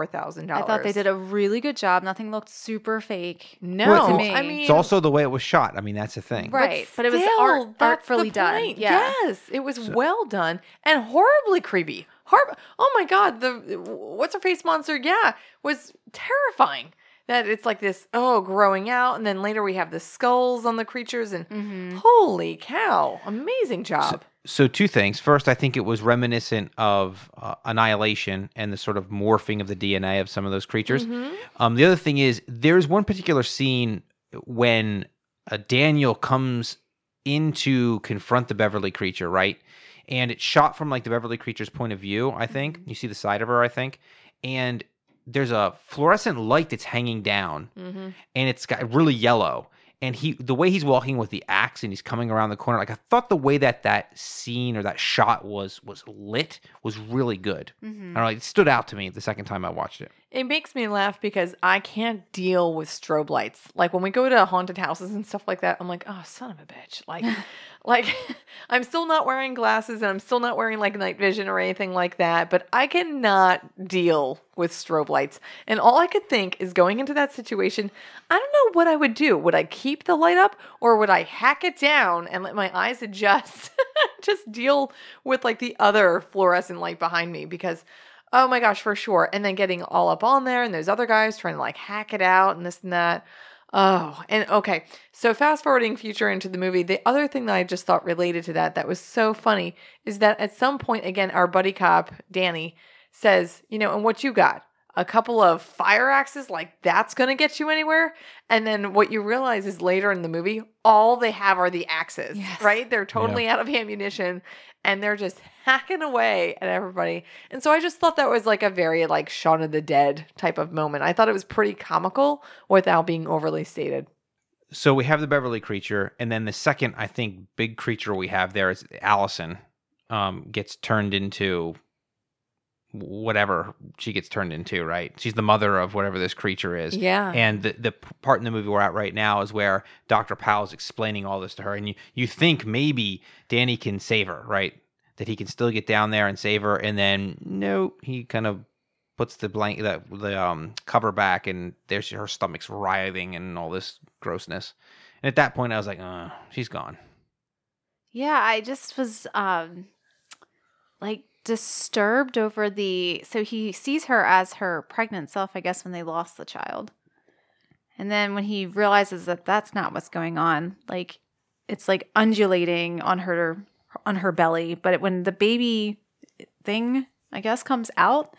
$84,000. I thought they did a really good job. Nothing looked super fake. No. Well, to me. I mean, it's also the way it was shot. I mean, that's the thing. Right. But still, it was artfully done. Yeah. Yes. It was well done and horribly creepy. Oh, my God. The what's-her-face monster, was terrifying. That it's like this, growing out. And then later we have the skulls on the creatures. And holy cow, amazing job. So two things. First, I think it was reminiscent of Annihilation and the sort of morphing of the DNA of some of those creatures. The other thing is there's one particular scene when Daniel comes in to confront the Beverly creature, right? And it's shot from, like, the Beverly creature's point of view, I think. You see the side of her, I think. And there's a fluorescent light that's hanging down, and it's got really yellow. And the way he's walking with the axe and he's coming around the corner, like, I thought the way that scene or that shot was lit was really good. I don't know, it stood out to me the second time I watched it. It makes me laugh because I can't deal with strobe lights. Like, when we go to haunted houses and stuff like that, I'm like, oh, son of a bitch. Like I'm still not wearing glasses and I'm still not wearing, like, night vision or anything like that, but I cannot deal with strobe lights. And all I could think is, going into that situation, I don't know what I would do. Would I keep the light up, or would I hack it down and let my eyes adjust? Just deal with, like, the other fluorescent light behind me, because... Oh my gosh, for sure. And then getting all up on there, and there's other guys trying to, like, hack it out and this and that. Oh, and okay. So fast forwarding future into the movie, the other thing that I just thought related to that was so funny is that at some point, again, our buddy cop, Danny, says, you know, and what you got? A couple of fire axes, like, that's going to get you anywhere. And then what you realize is later in the movie, all they have are the axes, right? They're totally out of ammunition, and they're just hacking away at everybody. And so I just thought that was, like, a very, like, Shaun of the Dead type of moment. I thought it was pretty comical without being overly stated. So we have the Beverly creature. And then the second, I think, big creature we have there is Allison gets turned into... whatever she gets turned into, right? She's the mother of whatever this creature is. Yeah. And the part in the movie we're at right now is where Dr. Powell's explaining all this to her. And you think maybe Danny can save her, right? That he can still get down there and save her. And then, no, he kind of puts the cover back, and there's her stomach's writhing and all this grossness. And at that point, I was like, she's gone. Yeah, I just was like disturbed over the, so he sees her as her pregnant self, I guess, when they lost the child. And then when he realizes that that's not what's going on, like it's like undulating on her belly. But when the baby thing, I guess, comes out,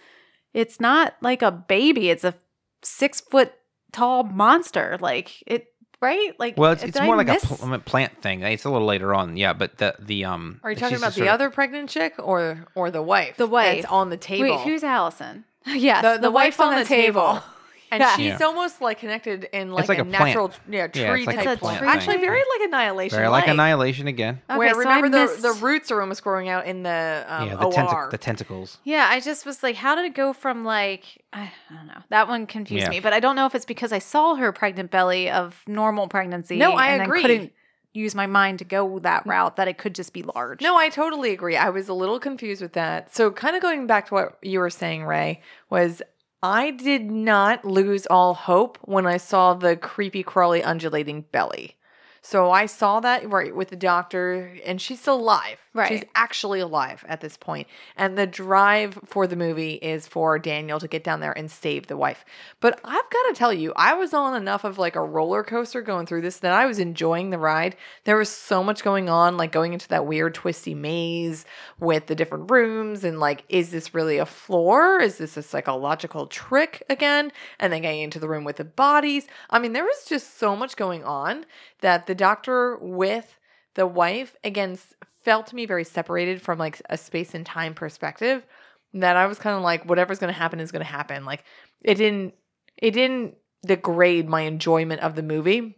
it's not like a baby. It's a 6 foot tall monster. Like it, right? Like, well, it's more like a plant thing. It's a little later on. Yeah. But the. Are you talking about the other pregnant chick or the wife? The wife. That's on the table. Wait, who's Allison? Yes. The wife's on the table. And yeah, she's almost like connected in like a natural plant. Tree type like plant. Actually, very like Annihilation. Very like Annihilation again. Okay, where the roots are almost growing out in the OR. The tentacles. Yeah, I just was like, how did it go from like, I don't know. That one confused me. But I don't know if it's because I saw her pregnant belly of normal pregnancy. No, I agree. Then couldn't use my mind to go that route, that it could just be large. No, I totally agree. I was a little confused with that. So kind of going back to what you were saying, Ray, was I did not lose all hope when I saw the creepy, crawly, undulating belly. So I saw that right with the doctor, and she's still alive. Right. She's actually alive at this point. And the drive for the movie is for Daniel to get down there and save the wife. But I've got to tell you, I was on enough of like a roller coaster going through this that I was enjoying the ride. There was so much going on, like going into that weird twisty maze with the different rooms and like, is this really a floor? Is this a psychological trick again? And then getting into the room with the bodies. I mean, there was just so much going on that the doctor with the wife, again, felt to me very separated from like a space and time perspective, that I was kind of like, whatever's going to happen is going to happen. Like it didn't degrade my enjoyment of the movie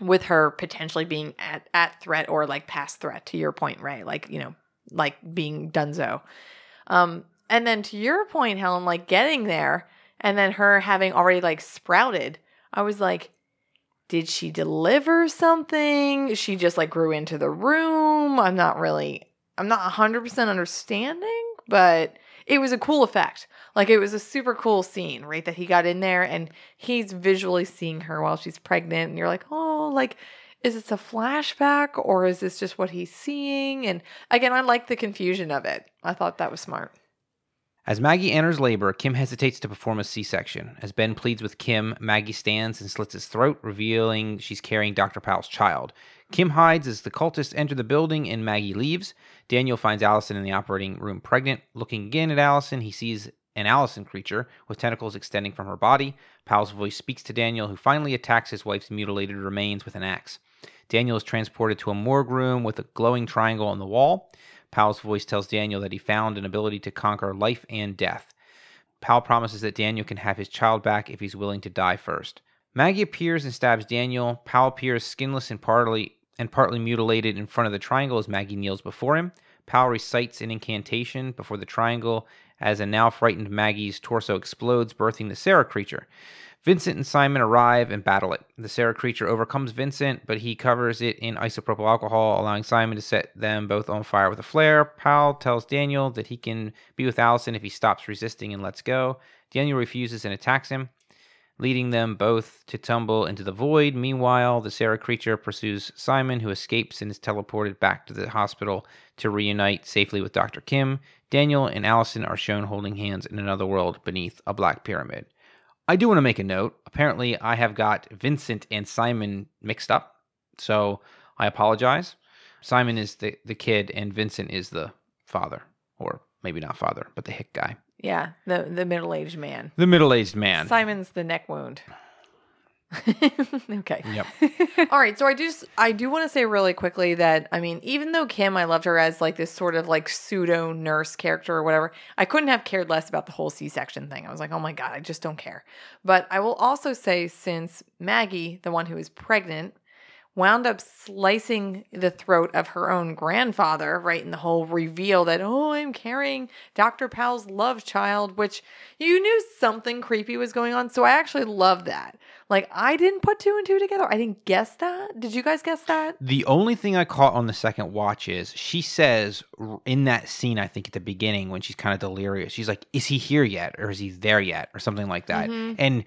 with her potentially being at threat or like past threat, to your point, Ray, like, you know, like being donezo. And then to your point, Helen, like getting there and then her having already like sprouted, I was like, did she deliver something? She just like grew into the room. I'm not 100% understanding, but it was a cool effect. Like it was a super cool scene, right? That he got in there and he's visually seeing her while she's pregnant. And you're like, oh, like, is this a flashback or is this just what he's seeing? And again, I like the confusion of it. I thought that was smart. As Maggie enters labor, Kim hesitates to perform a C-section. As Ben pleads with Kim, Maggie stands and slits his throat, revealing she's carrying Dr. Powell's child. Kim hides as the cultists enter the building and Maggie leaves. Daniel finds Allison in the operating room pregnant. Looking again at Allison, he sees an Allison creature with tentacles extending from her body. Powell's voice speaks to Daniel, who finally attacks his wife's mutilated remains with an axe. Daniel is transported to a morgue room with a glowing triangle on the wall. Powell's voice tells Daniel that he found an ability to conquer life and death. Powell promises that Daniel can have his child back if he's willing to die first. Maggie appears and stabs Daniel. Powell appears skinless and partly mutilated in front of the triangle as Maggie kneels before him. Powell recites an incantation before the triangle as a now frightened Maggie's torso explodes, birthing the Sarah creature. Vincent and Simon arrive and battle it. The Sarah creature overcomes Vincent, but he covers it in isopropyl alcohol, allowing Simon to set them both on fire with a flare. Powell tells Daniel that he can be with Allison if he stops resisting and lets go. Daniel refuses and attacks him, leading them both to tumble into the void. Meanwhile, the Sarah creature pursues Simon, who escapes and is teleported back to the hospital to reunite safely with Dr. Kim. Daniel and Allison are shown holding hands in another world beneath a black pyramid. I do want to make a note. Apparently, I have got Vincent and Simon mixed up, so I apologize. Simon is the kid, and Vincent is the father, or maybe not father, but the hick guy. Yeah, the middle-aged man. The middle-aged man. Simon's the neck wound. Okay. Yep. All right. So I do want to say really quickly that, I mean, even though Kim, I loved her as like this sort of like pseudo nurse character or whatever, I couldn't have cared less about the whole C-section thing. I was like, oh my God, I just don't care. But I will also say, since Maggie, the one who is pregnant, wound up slicing the throat of her own grandfather, right? In the whole reveal that, oh, I'm carrying Dr. Powell's love child, which you knew something creepy was going on. So I actually love that. Like, I didn't put two and two together. I didn't guess that. Did you guys guess that? The only thing I caught on the second watch is she says in that scene, I think at the beginning when she's kind of delirious, she's like, is he here yet? Or is he there yet? Or something like that. Mm-hmm. And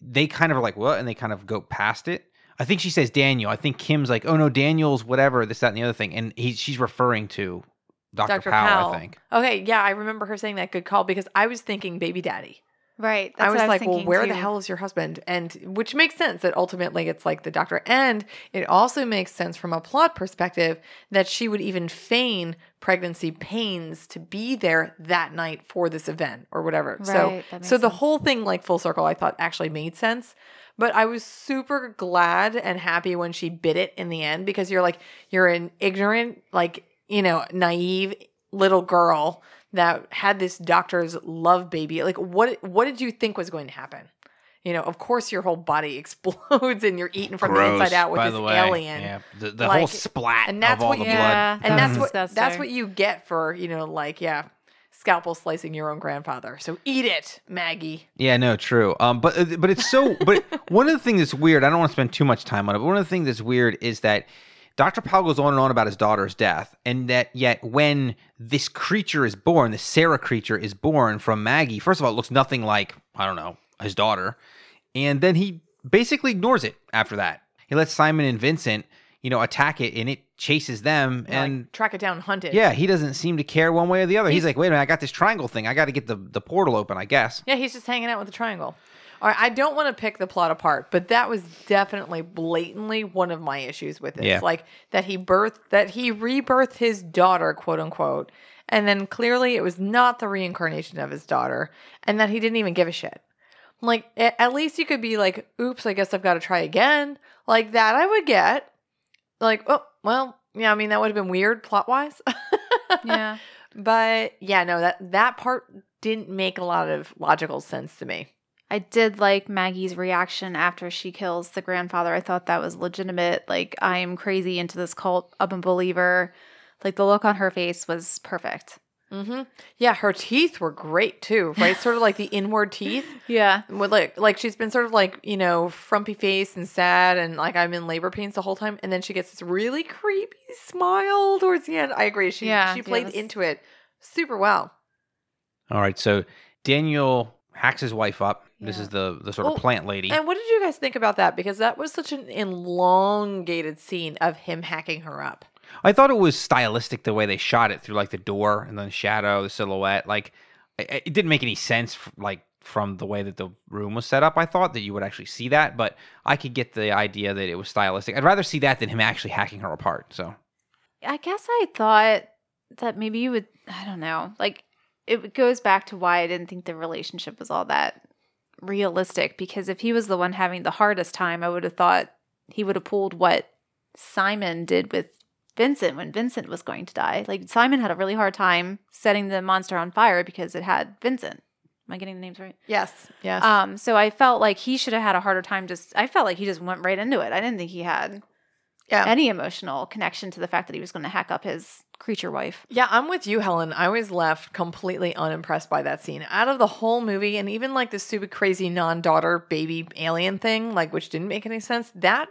they kind of are like, what? And they kind of go past it. I think she says Daniel. I think Kim's like, oh no, Daniel's whatever, this, that, and the other thing. And she's referring to Dr. Powell, I think. Okay, yeah, I remember her saying that. Good call, because I was thinking baby daddy. Right. That's what I was like, well, where the hell is your husband? And which makes sense that ultimately it's like the doctor. And it also makes sense from a plot perspective that she would even feign pregnancy pains to be there that night for this event or whatever. Right, so the whole thing, like full circle, I thought actually made sense. But I was super glad and happy when she bit it in the end, because you're like, you're an ignorant, like, you know, naive little girl that had this doctor's love baby. Like, what did you think was going to happen? You know, of course your whole body explodes and you're eaten from the inside out with this alien. Yeah. The like, whole splat and that's of all what, the yeah, blood. And that's what you get for, you know, like, yeah, scalpel slicing your own grandfather. So eat it, Maggie. Yeah, no, true. But it's so, but one of the things that's weird, I don't want to spend too much time on it, but one of the things that's weird is that Dr. Powell goes on and on about his daughter's death, and that yet when this creature is born, this Sarah creature is born from Maggie, first of all, it looks nothing like, I don't know, his daughter. And then he basically ignores it after that. He lets Simon and Vincent, you know, attack it, and it chases them and like, track it down and hunt it. Yeah, he doesn't seem to care one way or the other. He's like, wait a minute, I got this triangle thing. I got to get the portal open, I guess. Yeah, he's just hanging out with the triangle. All right, I don't want to pick the plot apart, but that was definitely blatantly one of my issues with this. Yeah. Like that he rebirthed his daughter, quote unquote, and then clearly it was not the reincarnation of his daughter, and that he didn't even give a shit. Like, at least you could be like, oops, I guess I've got to try again. Like that I would get. Like, oh, well, yeah, I mean, that would have been weird plot-wise. Yeah. But yeah, no, that part didn't make a lot of logical sense to me. I did like Maggie's reaction after she kills the grandfather. I thought that was legitimate. Like, I am crazy into this cult. I'm a believer. Like, the look on her face was perfect. Mm-hmm. Yeah, her teeth were great too, right? Sort of like the inward teeth. Yeah. With like she's been sort of like, you know, frumpy face and sad and like, I'm in labor pains the whole time. And then she gets this really creepy smile towards the end. I agree. She played into it super well. All right. So Daniel hacks his wife up. Yeah. This is the sort of plant lady. And what did you guys think about that? Because that was such an elongated scene of him hacking her up. I thought it was stylistic the way they shot it through like the door and then the shadow, the silhouette. Like, it didn't make any sense like from the way that the room was set up. I thought that you would actually see that, but I could get the idea that it was stylistic. I'd rather see that than him actually hacking her apart. So I guess I thought that maybe you would, I don't know, like it goes back to why I didn't think the relationship was all that realistic, because if he was the one having the hardest time, I would have thought he would have pulled what Simon did with Vincent when Vincent was going to die. Like, Simon had a really hard time setting the monster on fire because it had Vincent. Am I getting the names right? Yes. So I felt like he should have had a harder time. I felt like he just went right into it. I didn't think he had any emotional connection to the fact that he was going to hack up his creature wife. Yeah, I'm with you, Helen. I was left completely unimpressed by that scene. Out of the whole movie, and even like the stupid, crazy non-daughter baby alien thing, like, which didn't make any sense, that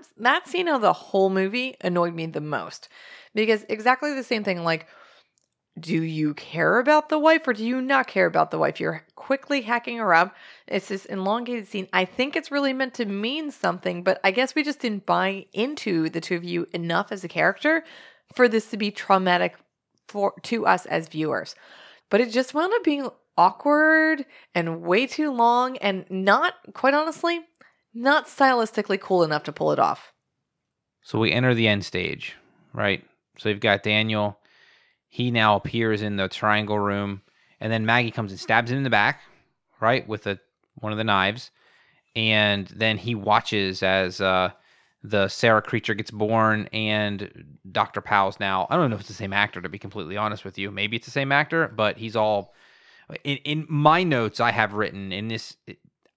scene of the whole movie annoyed me the most. Because exactly the same thing, like, do you care about the wife or do you not care about the wife? You're quickly hacking her up. It's this elongated scene. I think it's really meant to mean something, but I guess we just didn't buy into the two of you enough as a character for this to be traumatic to us as viewers. But it just wound up being awkward and way too long and not, quite honestly, not stylistically cool enough to pull it off. So we enter the end stage, right? So you've got Daniel. He now appears in the triangle room, and then Maggie comes and stabs him in the back, right, with one of the knives. And then he watches as the Sarah creature gets born, and Dr. Powell's now, I don't know if it's the same actor, to be completely honest with you. Maybe it's the same actor, but he's all... In my notes, I have written in this...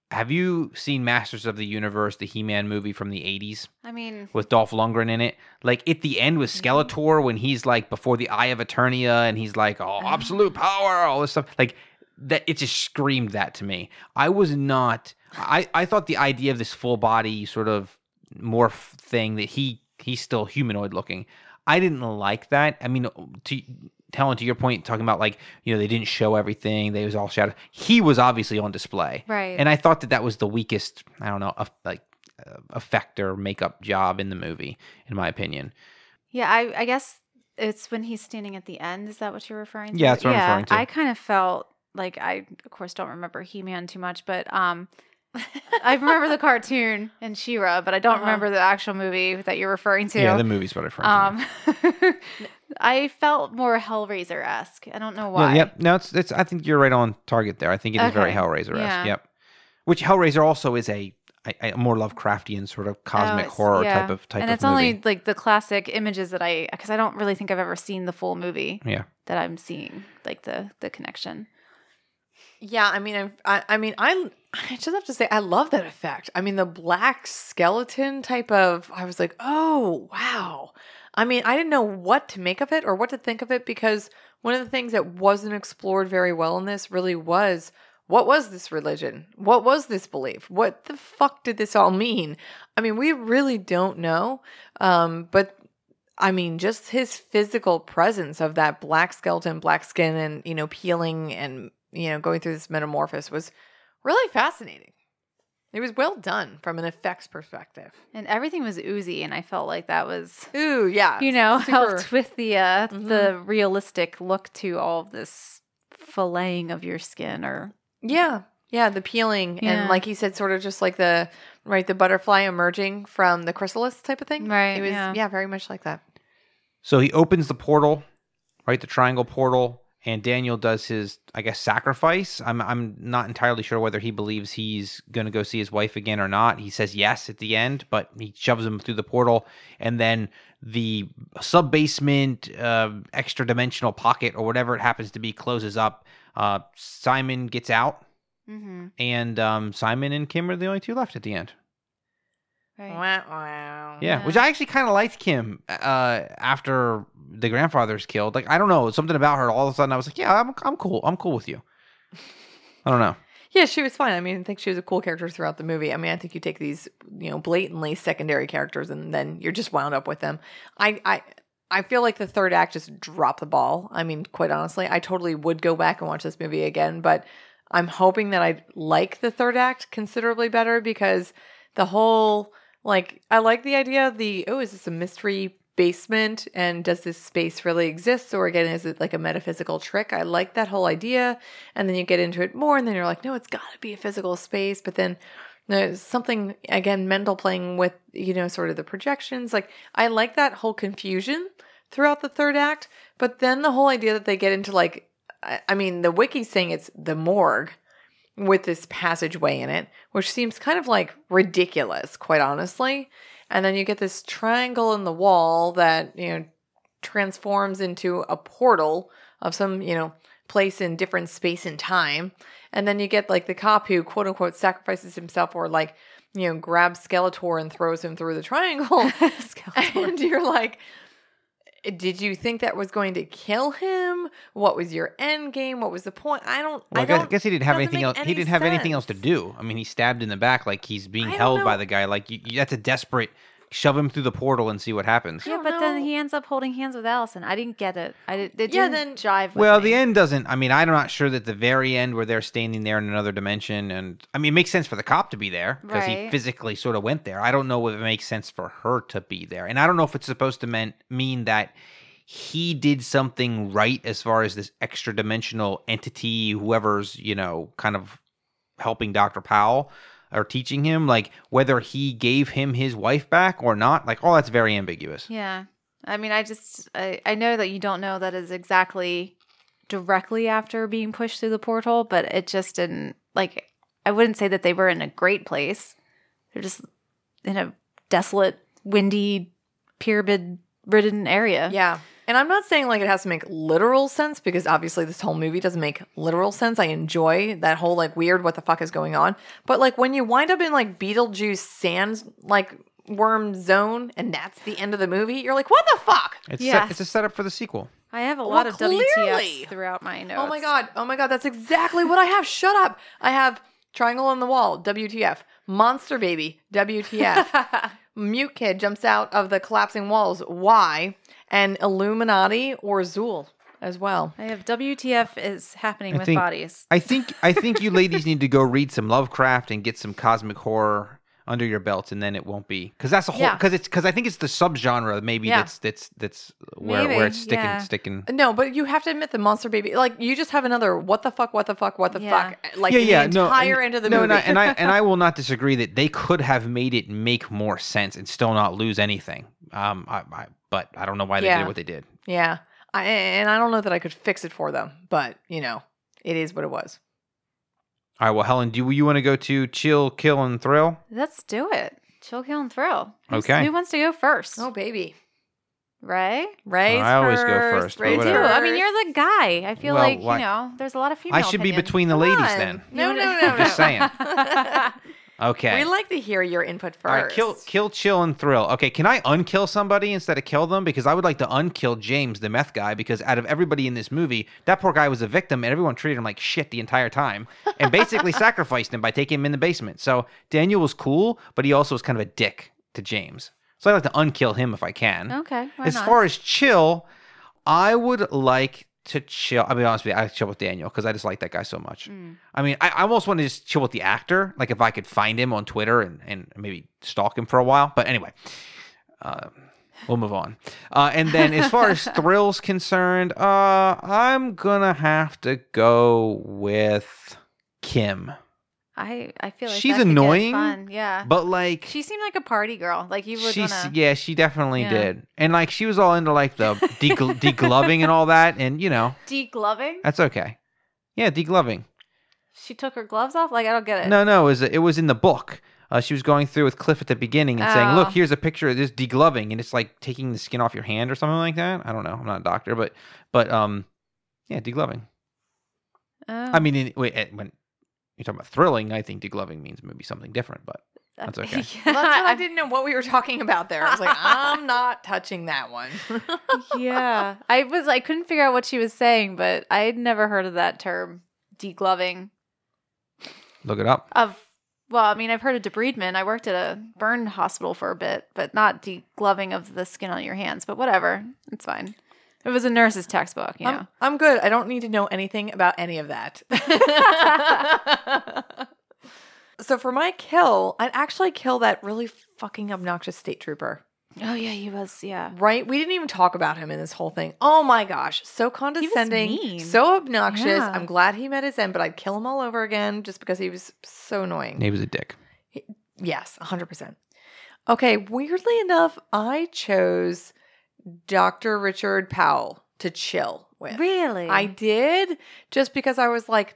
Have you seen Masters of the Universe, the He-Man movie from the 80s? I mean... With Dolph Lundgren in it? Like, at the end with Skeletor, when he's, like, before the Eye of Eternia, and he's like, oh, absolute power, all this stuff. Like, that, it just screamed that to me. I was not... I thought the idea of this full-body sort of morph thing, that he's still humanoid-looking, I didn't like that. I mean, Helen, to your point, talking about like, you know, they didn't show everything. They was all shadow. He was obviously on display. Right. And I thought that was the weakest, I don't know, like effect or makeup job in the movie, in my opinion. Yeah, I guess it's when he's standing at the end. Is that what you're referring to? Yeah, that's what I'm referring to. I kind of felt like, I, of course, don't remember He-Man too much, but I remember the cartoon and She-Ra, but I don't remember the actual movie that you're referring to. Yeah, the movie's what I referring to. I felt more Hellraiser-esque. I don't know why. No, yep. No, it's. I think you're right on target there. I think it is very Hellraiser-esque. Yeah. Yep. Which Hellraiser also is a more Lovecraftian sort of cosmic horror type of movie. And it's only like the classic images that because I don't really think I've ever seen the full movie. Yeah. That I'm seeing like the connection. Yeah, I mean, I just have to say I love that effect. I mean, the black skeleton type of. I was like, oh wow. I mean, I didn't know what to make of it or what to think of it, because one of the things that wasn't explored very well in this really was. What was this religion? What was this belief? What the fuck did this all mean? I mean, we really don't know. But I mean, just his physical presence of that black skeleton, black skin, and, you know, peeling and, you know, going through this metamorphosis was really fascinating. It was well done from an effects perspective. And everything was oozy, and I felt like that was... Ooh, yeah. You know, super. Helped with the realistic look to all of this filleting of your skin or... Yeah, the peeling and like he said, sort of just like the butterfly emerging from the chrysalis type of thing. Right. It was very much like that. So he opens the portal, right, the triangle portal, and Daniel does his, I guess, sacrifice. I'm not entirely sure whether he believes he's going to go see his wife again or not. He says yes at the end, but he shoves him through the portal, and then the sub-basement, extra-dimensional pocket or whatever it happens to be closes up. Simon gets out, and Simon and Kim are the only two left at the end. Right. Wow. Yeah, which I actually kind of liked Kim after the grandfather's killed. Like, I don't know, something about her. All of a sudden, I was like, yeah, I'm cool. I'm cool with you. I don't know. Yeah, she was fine. I mean, I think she was a cool character throughout the movie. I mean, I think you take these, you know, blatantly secondary characters, and then you're just wound up with them. I feel like the third act just dropped the ball. I mean, quite honestly, I totally would go back and watch this movie again, but I'm hoping that I like the third act considerably better, because the whole, like, I like the idea of is this a mystery basement, and does this space really exist, or again, is it like a metaphysical trick? I like that whole idea, and then you get into it more, and then you're like, no, it's got to be a physical space, but then... There's something, again, mental playing with, you know, sort of the projections. Like, I like that whole confusion throughout the third act. But then the whole idea that they get into, like, I mean, the wiki's saying it's the morgue with this passageway in it, which seems kind of, like, ridiculous, quite honestly. And then you get this triangle in the wall that, you know, transforms into a portal of some, you know, place in different space and time. And then you get like the cop who quote unquote sacrifices himself, or like, you know, grabs Skeletor and throws him through the triangle. And you're like, did you think that was going to kill him? What was your end game? What was the point? I guess he didn't have anything else. He didn't have anything else to do. I mean, he's stabbed in the back, like he's being held by the guy. Like that's a desperate shove him through the portal and see what happens. Yeah, but then he ends up holding hands with Allison. I didn't get it. It didn't jive with me. The end doesn't. I mean, I'm not sure that the very end where they're standing there in another dimension. And I mean, it makes sense for the cop to be there because he physically sort of went there. I don't know whether it makes sense for her to be there. And I don't know if it's supposed to mean that he did something right as far as this extra dimensional entity, whoever's, you know, kind of helping Dr. Powell. Or teaching him, like, whether he gave him his wife back or not. Like, all that's very ambiguous. Yeah. I mean, I know that you don't know that is exactly directly after being pushed through the portal, but it just didn't, like, I wouldn't say that they were in a great place. They're just in a desolate, windy, pyramid-ridden area. Yeah. And I'm not saying, like, it has to make literal sense, because obviously this whole movie doesn't make literal sense. I enjoy that whole, like, weird what the fuck is going on. But, like, when you wind up in, like, Beetlejuice sand, like, worm zone, and that's the end of the movie, you're like, what the fuck? It's a setup for the sequel. I have a lot of WTFs throughout my notes. Oh, my God. That's exactly what I have. Shut up. I have triangle on the wall, WTF. Monster baby, WTF. Mute kid jumps out of the collapsing walls. Why? And Illuminati or Zool as well. I have WTF is happening with bodies. I think you ladies need to go read some Lovecraft and get some cosmic horror. under your belt, and then it won't be, because that's a whole, because it's, because I think it's the subgenre maybe that's where it's sticking No, but you have to admit the monster baby, like you just have another what the fuck, like the entire end of the movie. And I will not disagree that they could have made it make more sense and still not lose anything. But I don't know why they did what they did. Yeah, I don't know that I could fix it for them, but you know, it is what it was. All right, well, Helen, do you want to go to Chill, Kill, and Thrill? Let's do it. Chill, Kill, and Thrill. Okay. Who wants to go first? Oh, baby. Ray? Ray's I always first. Go first. Ray too. I mean, you're the guy. I feel you know, there's a lot of female I should be between the ladies then. No. Just saying. Okay. We like to hear your input first. All right, kill, chill, and thrill. Okay, can I unkill somebody instead of kill them? Because I would like to unkill James, the meth guy, because out of everybody in this movie, that poor guy was a victim, and everyone treated him like shit the entire time, and basically sacrificed him by taking him in the basement. So Daniel was cool, but he also was kind of a dick to James. So I'd like to unkill him if I can. Okay, why not? As far as chill, I would like to chill. I mean, honestly, I chill with Daniel because I just like that guy so much. Mm. I mean, I almost want to just chill with the actor. Like if I could find him on Twitter and maybe stalk him for a while. But anyway, we'll move on. And then as far as thrills concerned, I'm going to have to go with Kim. I feel like she's annoying, fun. Yeah. But like, she seemed like a party girl. Like you would wanna... Yeah, she definitely did. And like, she was all into like the degloving and all that, and you know, degloving. That's okay. Yeah, degloving. She took her gloves off. Like I don't get it. No, it was in the book. She was going through with Cliff at the beginning and saying, "Look, here's a picture of this degloving, and it's like taking the skin off your hand or something like that." I don't know. I'm not a doctor, but yeah, degloving. I mean, when you're talking about thrilling, I think degloving means maybe something different, but that's okay. Well, that's what I didn't know what we were talking about there. I was like, I'm not touching that one. Yeah. I couldn't figure out what she was saying, but I had never heard of that term, degloving. Look it up. Well, I mean, I've heard of debridement. I worked at a burn hospital for a bit, but not degloving of the skin on your hands, but whatever. It's fine. It was a nurse's textbook, you know. I'm good. I don't need to know anything about any of that. So for my kill, I'd actually kill that really fucking obnoxious state trooper. Oh, yeah, he was, yeah. Right? We didn't even talk about him in this whole thing. Oh, my gosh. So condescending. He was mean. So obnoxious. Yeah. I'm glad he met his end, but I'd kill him all over again just because he was so annoying. He was a dick. Yes, 100%. Okay, weirdly enough, I chose... Dr. Richard Powell to chill with. Really? I did, just because I was like,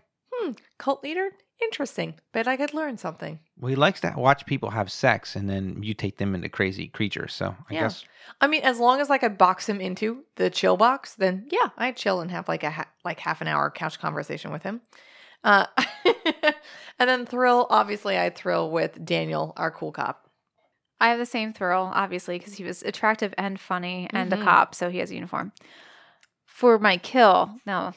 cult leader? Interesting. Bet I could learn something. Well, he likes to watch people have sex and then mutate them into crazy creatures, so I guess. I mean, as long as I could box him into the chill box, then yeah, I'd chill and have like a half an hour couch conversation with him. And then thrill, obviously I'd thrill with Daniel, our cool cop. I have the same thrill, obviously, because he was attractive and funny and a cop, so he has a uniform. For my kill, now,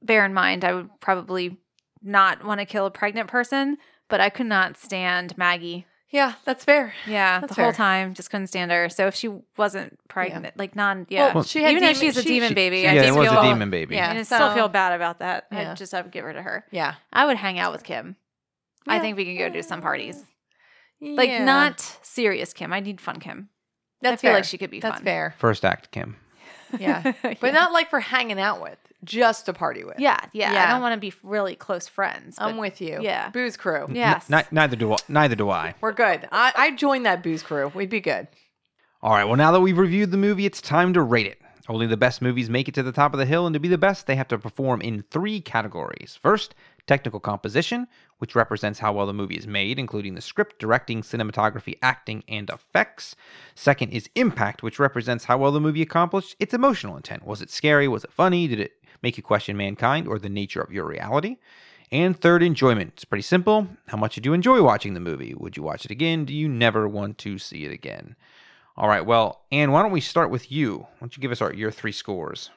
bear in mind, I would probably not want to kill a pregnant person, but I could not stand Maggie. Yeah, that's fair. Yeah, that's the whole time, just couldn't stand her. So if she wasn't pregnant, Well, she had even if she's a demon baby. It was a demon baby. Yeah, and I still feel bad about that. Yeah. I would get rid of her. Yeah. I would hang out with Kim. Yeah. I think we could go to some parties. Like, not serious Kim. I need fun Kim. That's fair. I feel like she could be fun. That's fair. First act Kim. Yeah. But not like for hanging out with. Just to party with. Yeah. I don't want to be really close friends. I'm with you. Yeah. Booze crew. Yes. Neither do I. We're good. I joined that booze crew. We'd be good. All right. Well, now that we've reviewed the movie, it's time to rate it. Only the best movies make it to the top of the hill, and to be the best, they have to perform in three categories. First, technical composition, which represents how well the movie is made, including the script, directing, cinematography, acting, and effects. Second is impact, which represents how well the movie accomplished its emotional intent. Was it scary? Was it funny? Did it make you question mankind or the nature of your reality? And third, enjoyment. It's pretty simple. How much did you enjoy watching the movie? Would you watch it again? Do you never want to see it again? All right, well, Anne, why don't we start with you? Why don't you give us your three scores?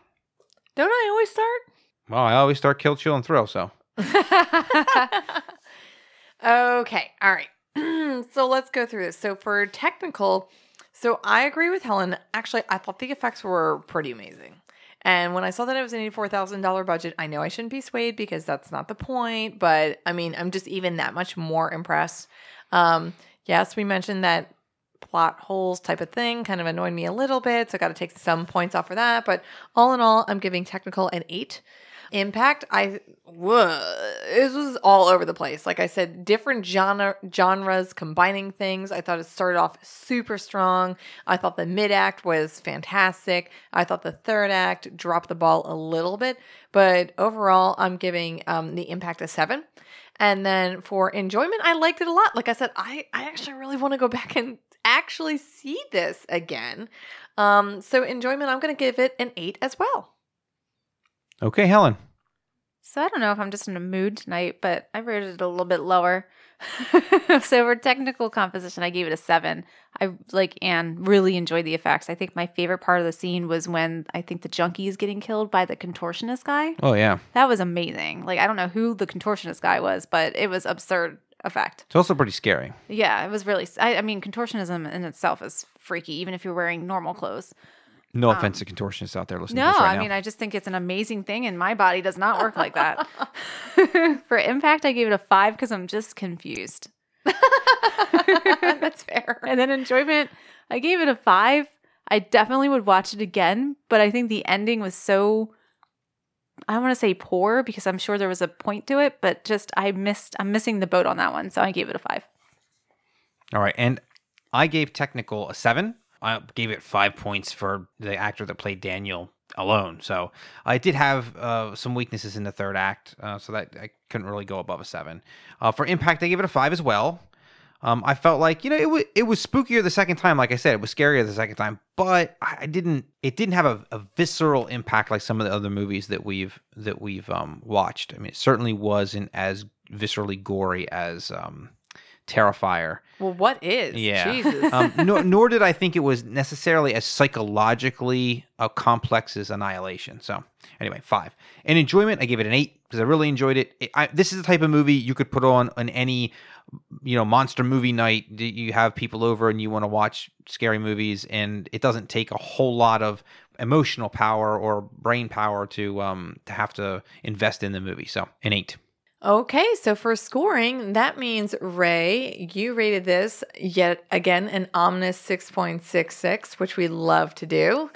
Don't I always start? Well, I always start kill, chill, and thrill, so... Okay, all right. So let's go through this. So for technical, I agree with Helen. Actually, I thought the effects were pretty amazing. And when I saw that it was an $84,000 budget, I know I shouldn't be swayed because that's not the point. But I mean, I'm just even that much more impressed. Yes, we mentioned that plot holes type of thing kind of annoyed me a little bit, so I got to take some points off for that. But all in all, I'm giving technical an 8. Impact, this was all over the place. Like I said, different genres combining things. I thought it started off super strong. I thought the mid-act was fantastic. I thought the third act dropped the ball a little bit. But overall, I'm giving the impact a 7. And then for enjoyment, I liked it a lot. Like I said, I actually really want to go back and actually see this again. So enjoyment, I'm going to give it an 8 as well. Okay, Helen. So I don't know if I'm just in a mood tonight, but I rated it a little bit lower. So for technical composition, I gave it a 7. I, like Anne, really enjoyed the effects. I think my favorite part of the scene was when I think the junkie is getting killed by the contortionist guy. Oh, yeah. That was amazing. Like, I don't know who the contortionist guy was, but it was absurd effect. It's also pretty scary. Yeah, it was really... I mean, contortionism in itself is freaky, even if you're wearing normal clothes. No offense to contortionists out there listening to this right now. No, I mean, I just think it's an amazing thing, and my body does not work like that. For impact, I gave it a 5 because I'm just confused. That's fair. And then enjoyment, I gave it a 5. I definitely would watch it again, but I think the ending was so, I don't want to say poor because I'm sure there was a point to it, but just I'm missing the boat on that one, so I gave it a 5. All right, and I gave technical a 7. I gave it 5 points for the actor that played Daniel alone. So I did have some weaknesses in the third act, so that I couldn't really go above a 7. For impact, I gave it a 5 as well. I felt like, it was spookier the second time. Like I said, it was scarier the second time, but it didn't have a visceral impact like some of the other movies that we've watched. I mean, it certainly wasn't as viscerally gory as Terrifier. Well, what is? Yeah. Jesus. Nor did I think it was necessarily as psychologically complex as Annihilation. So anyway, 5. And enjoyment, I gave it an 8 because I really enjoyed it. This is the type of movie you could put on any, monster movie night. You have people over and you want to watch scary movies, and it doesn't take a whole lot of emotional power or brain power to have to invest in the movie. So an 8. Okay, so for scoring, that means, Ray, you rated this yet again an ominous 6.66, which we love to do.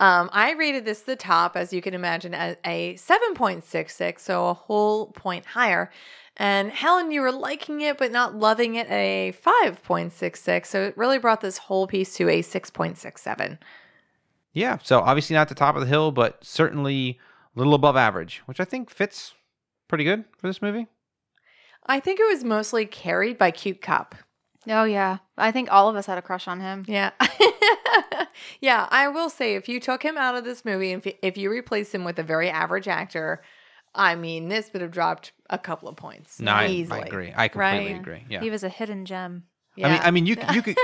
I rated this the top, as you can imagine, at a 7.66, so a whole point higher. And Helen, you were liking it but not loving it at a 5.66, so it really brought this whole piece to a 6.67. Yeah, so obviously not the top of the hill, but certainly a little above average, which I think fits pretty good for this movie. I think it was mostly carried by Cute Cop. Oh, yeah. I think all of us had a crush on him. Yeah. Yeah, I will say if you took him out of this movie and if you replaced him with a very average actor, I mean, this would have dropped a couple of points. No, easily. I agree. I completely agree. Yeah. He was a hidden gem. Yeah. I mean, you could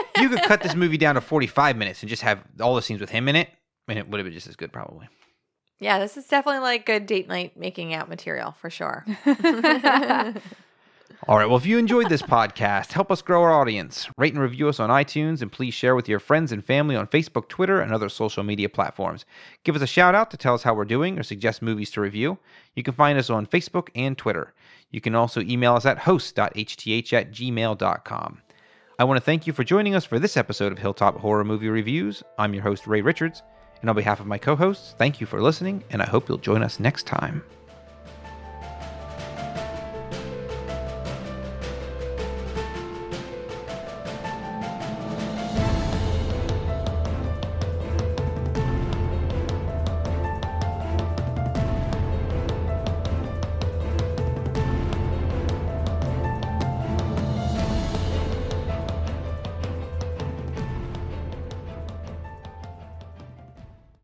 cut this movie down to 45 minutes and just have all the scenes with him in it, and it would have been just as good probably. Yeah, this is definitely like good date night making out material for sure. All right. Well, if you enjoyed this podcast, help us grow our audience. Rate and review us on iTunes, and please share with your friends and family on Facebook, Twitter, and other social media platforms. Give us a shout out to tell us how we're doing or suggest movies to review. You can find us on Facebook and Twitter. You can also email us at host.hth@gmail.com. I want to thank you for joining us for this episode of Hilltop Horror Movie Reviews. I'm your host, Ray Richards. And on behalf of my co-hosts, thank you for listening, and I hope you'll join us next time.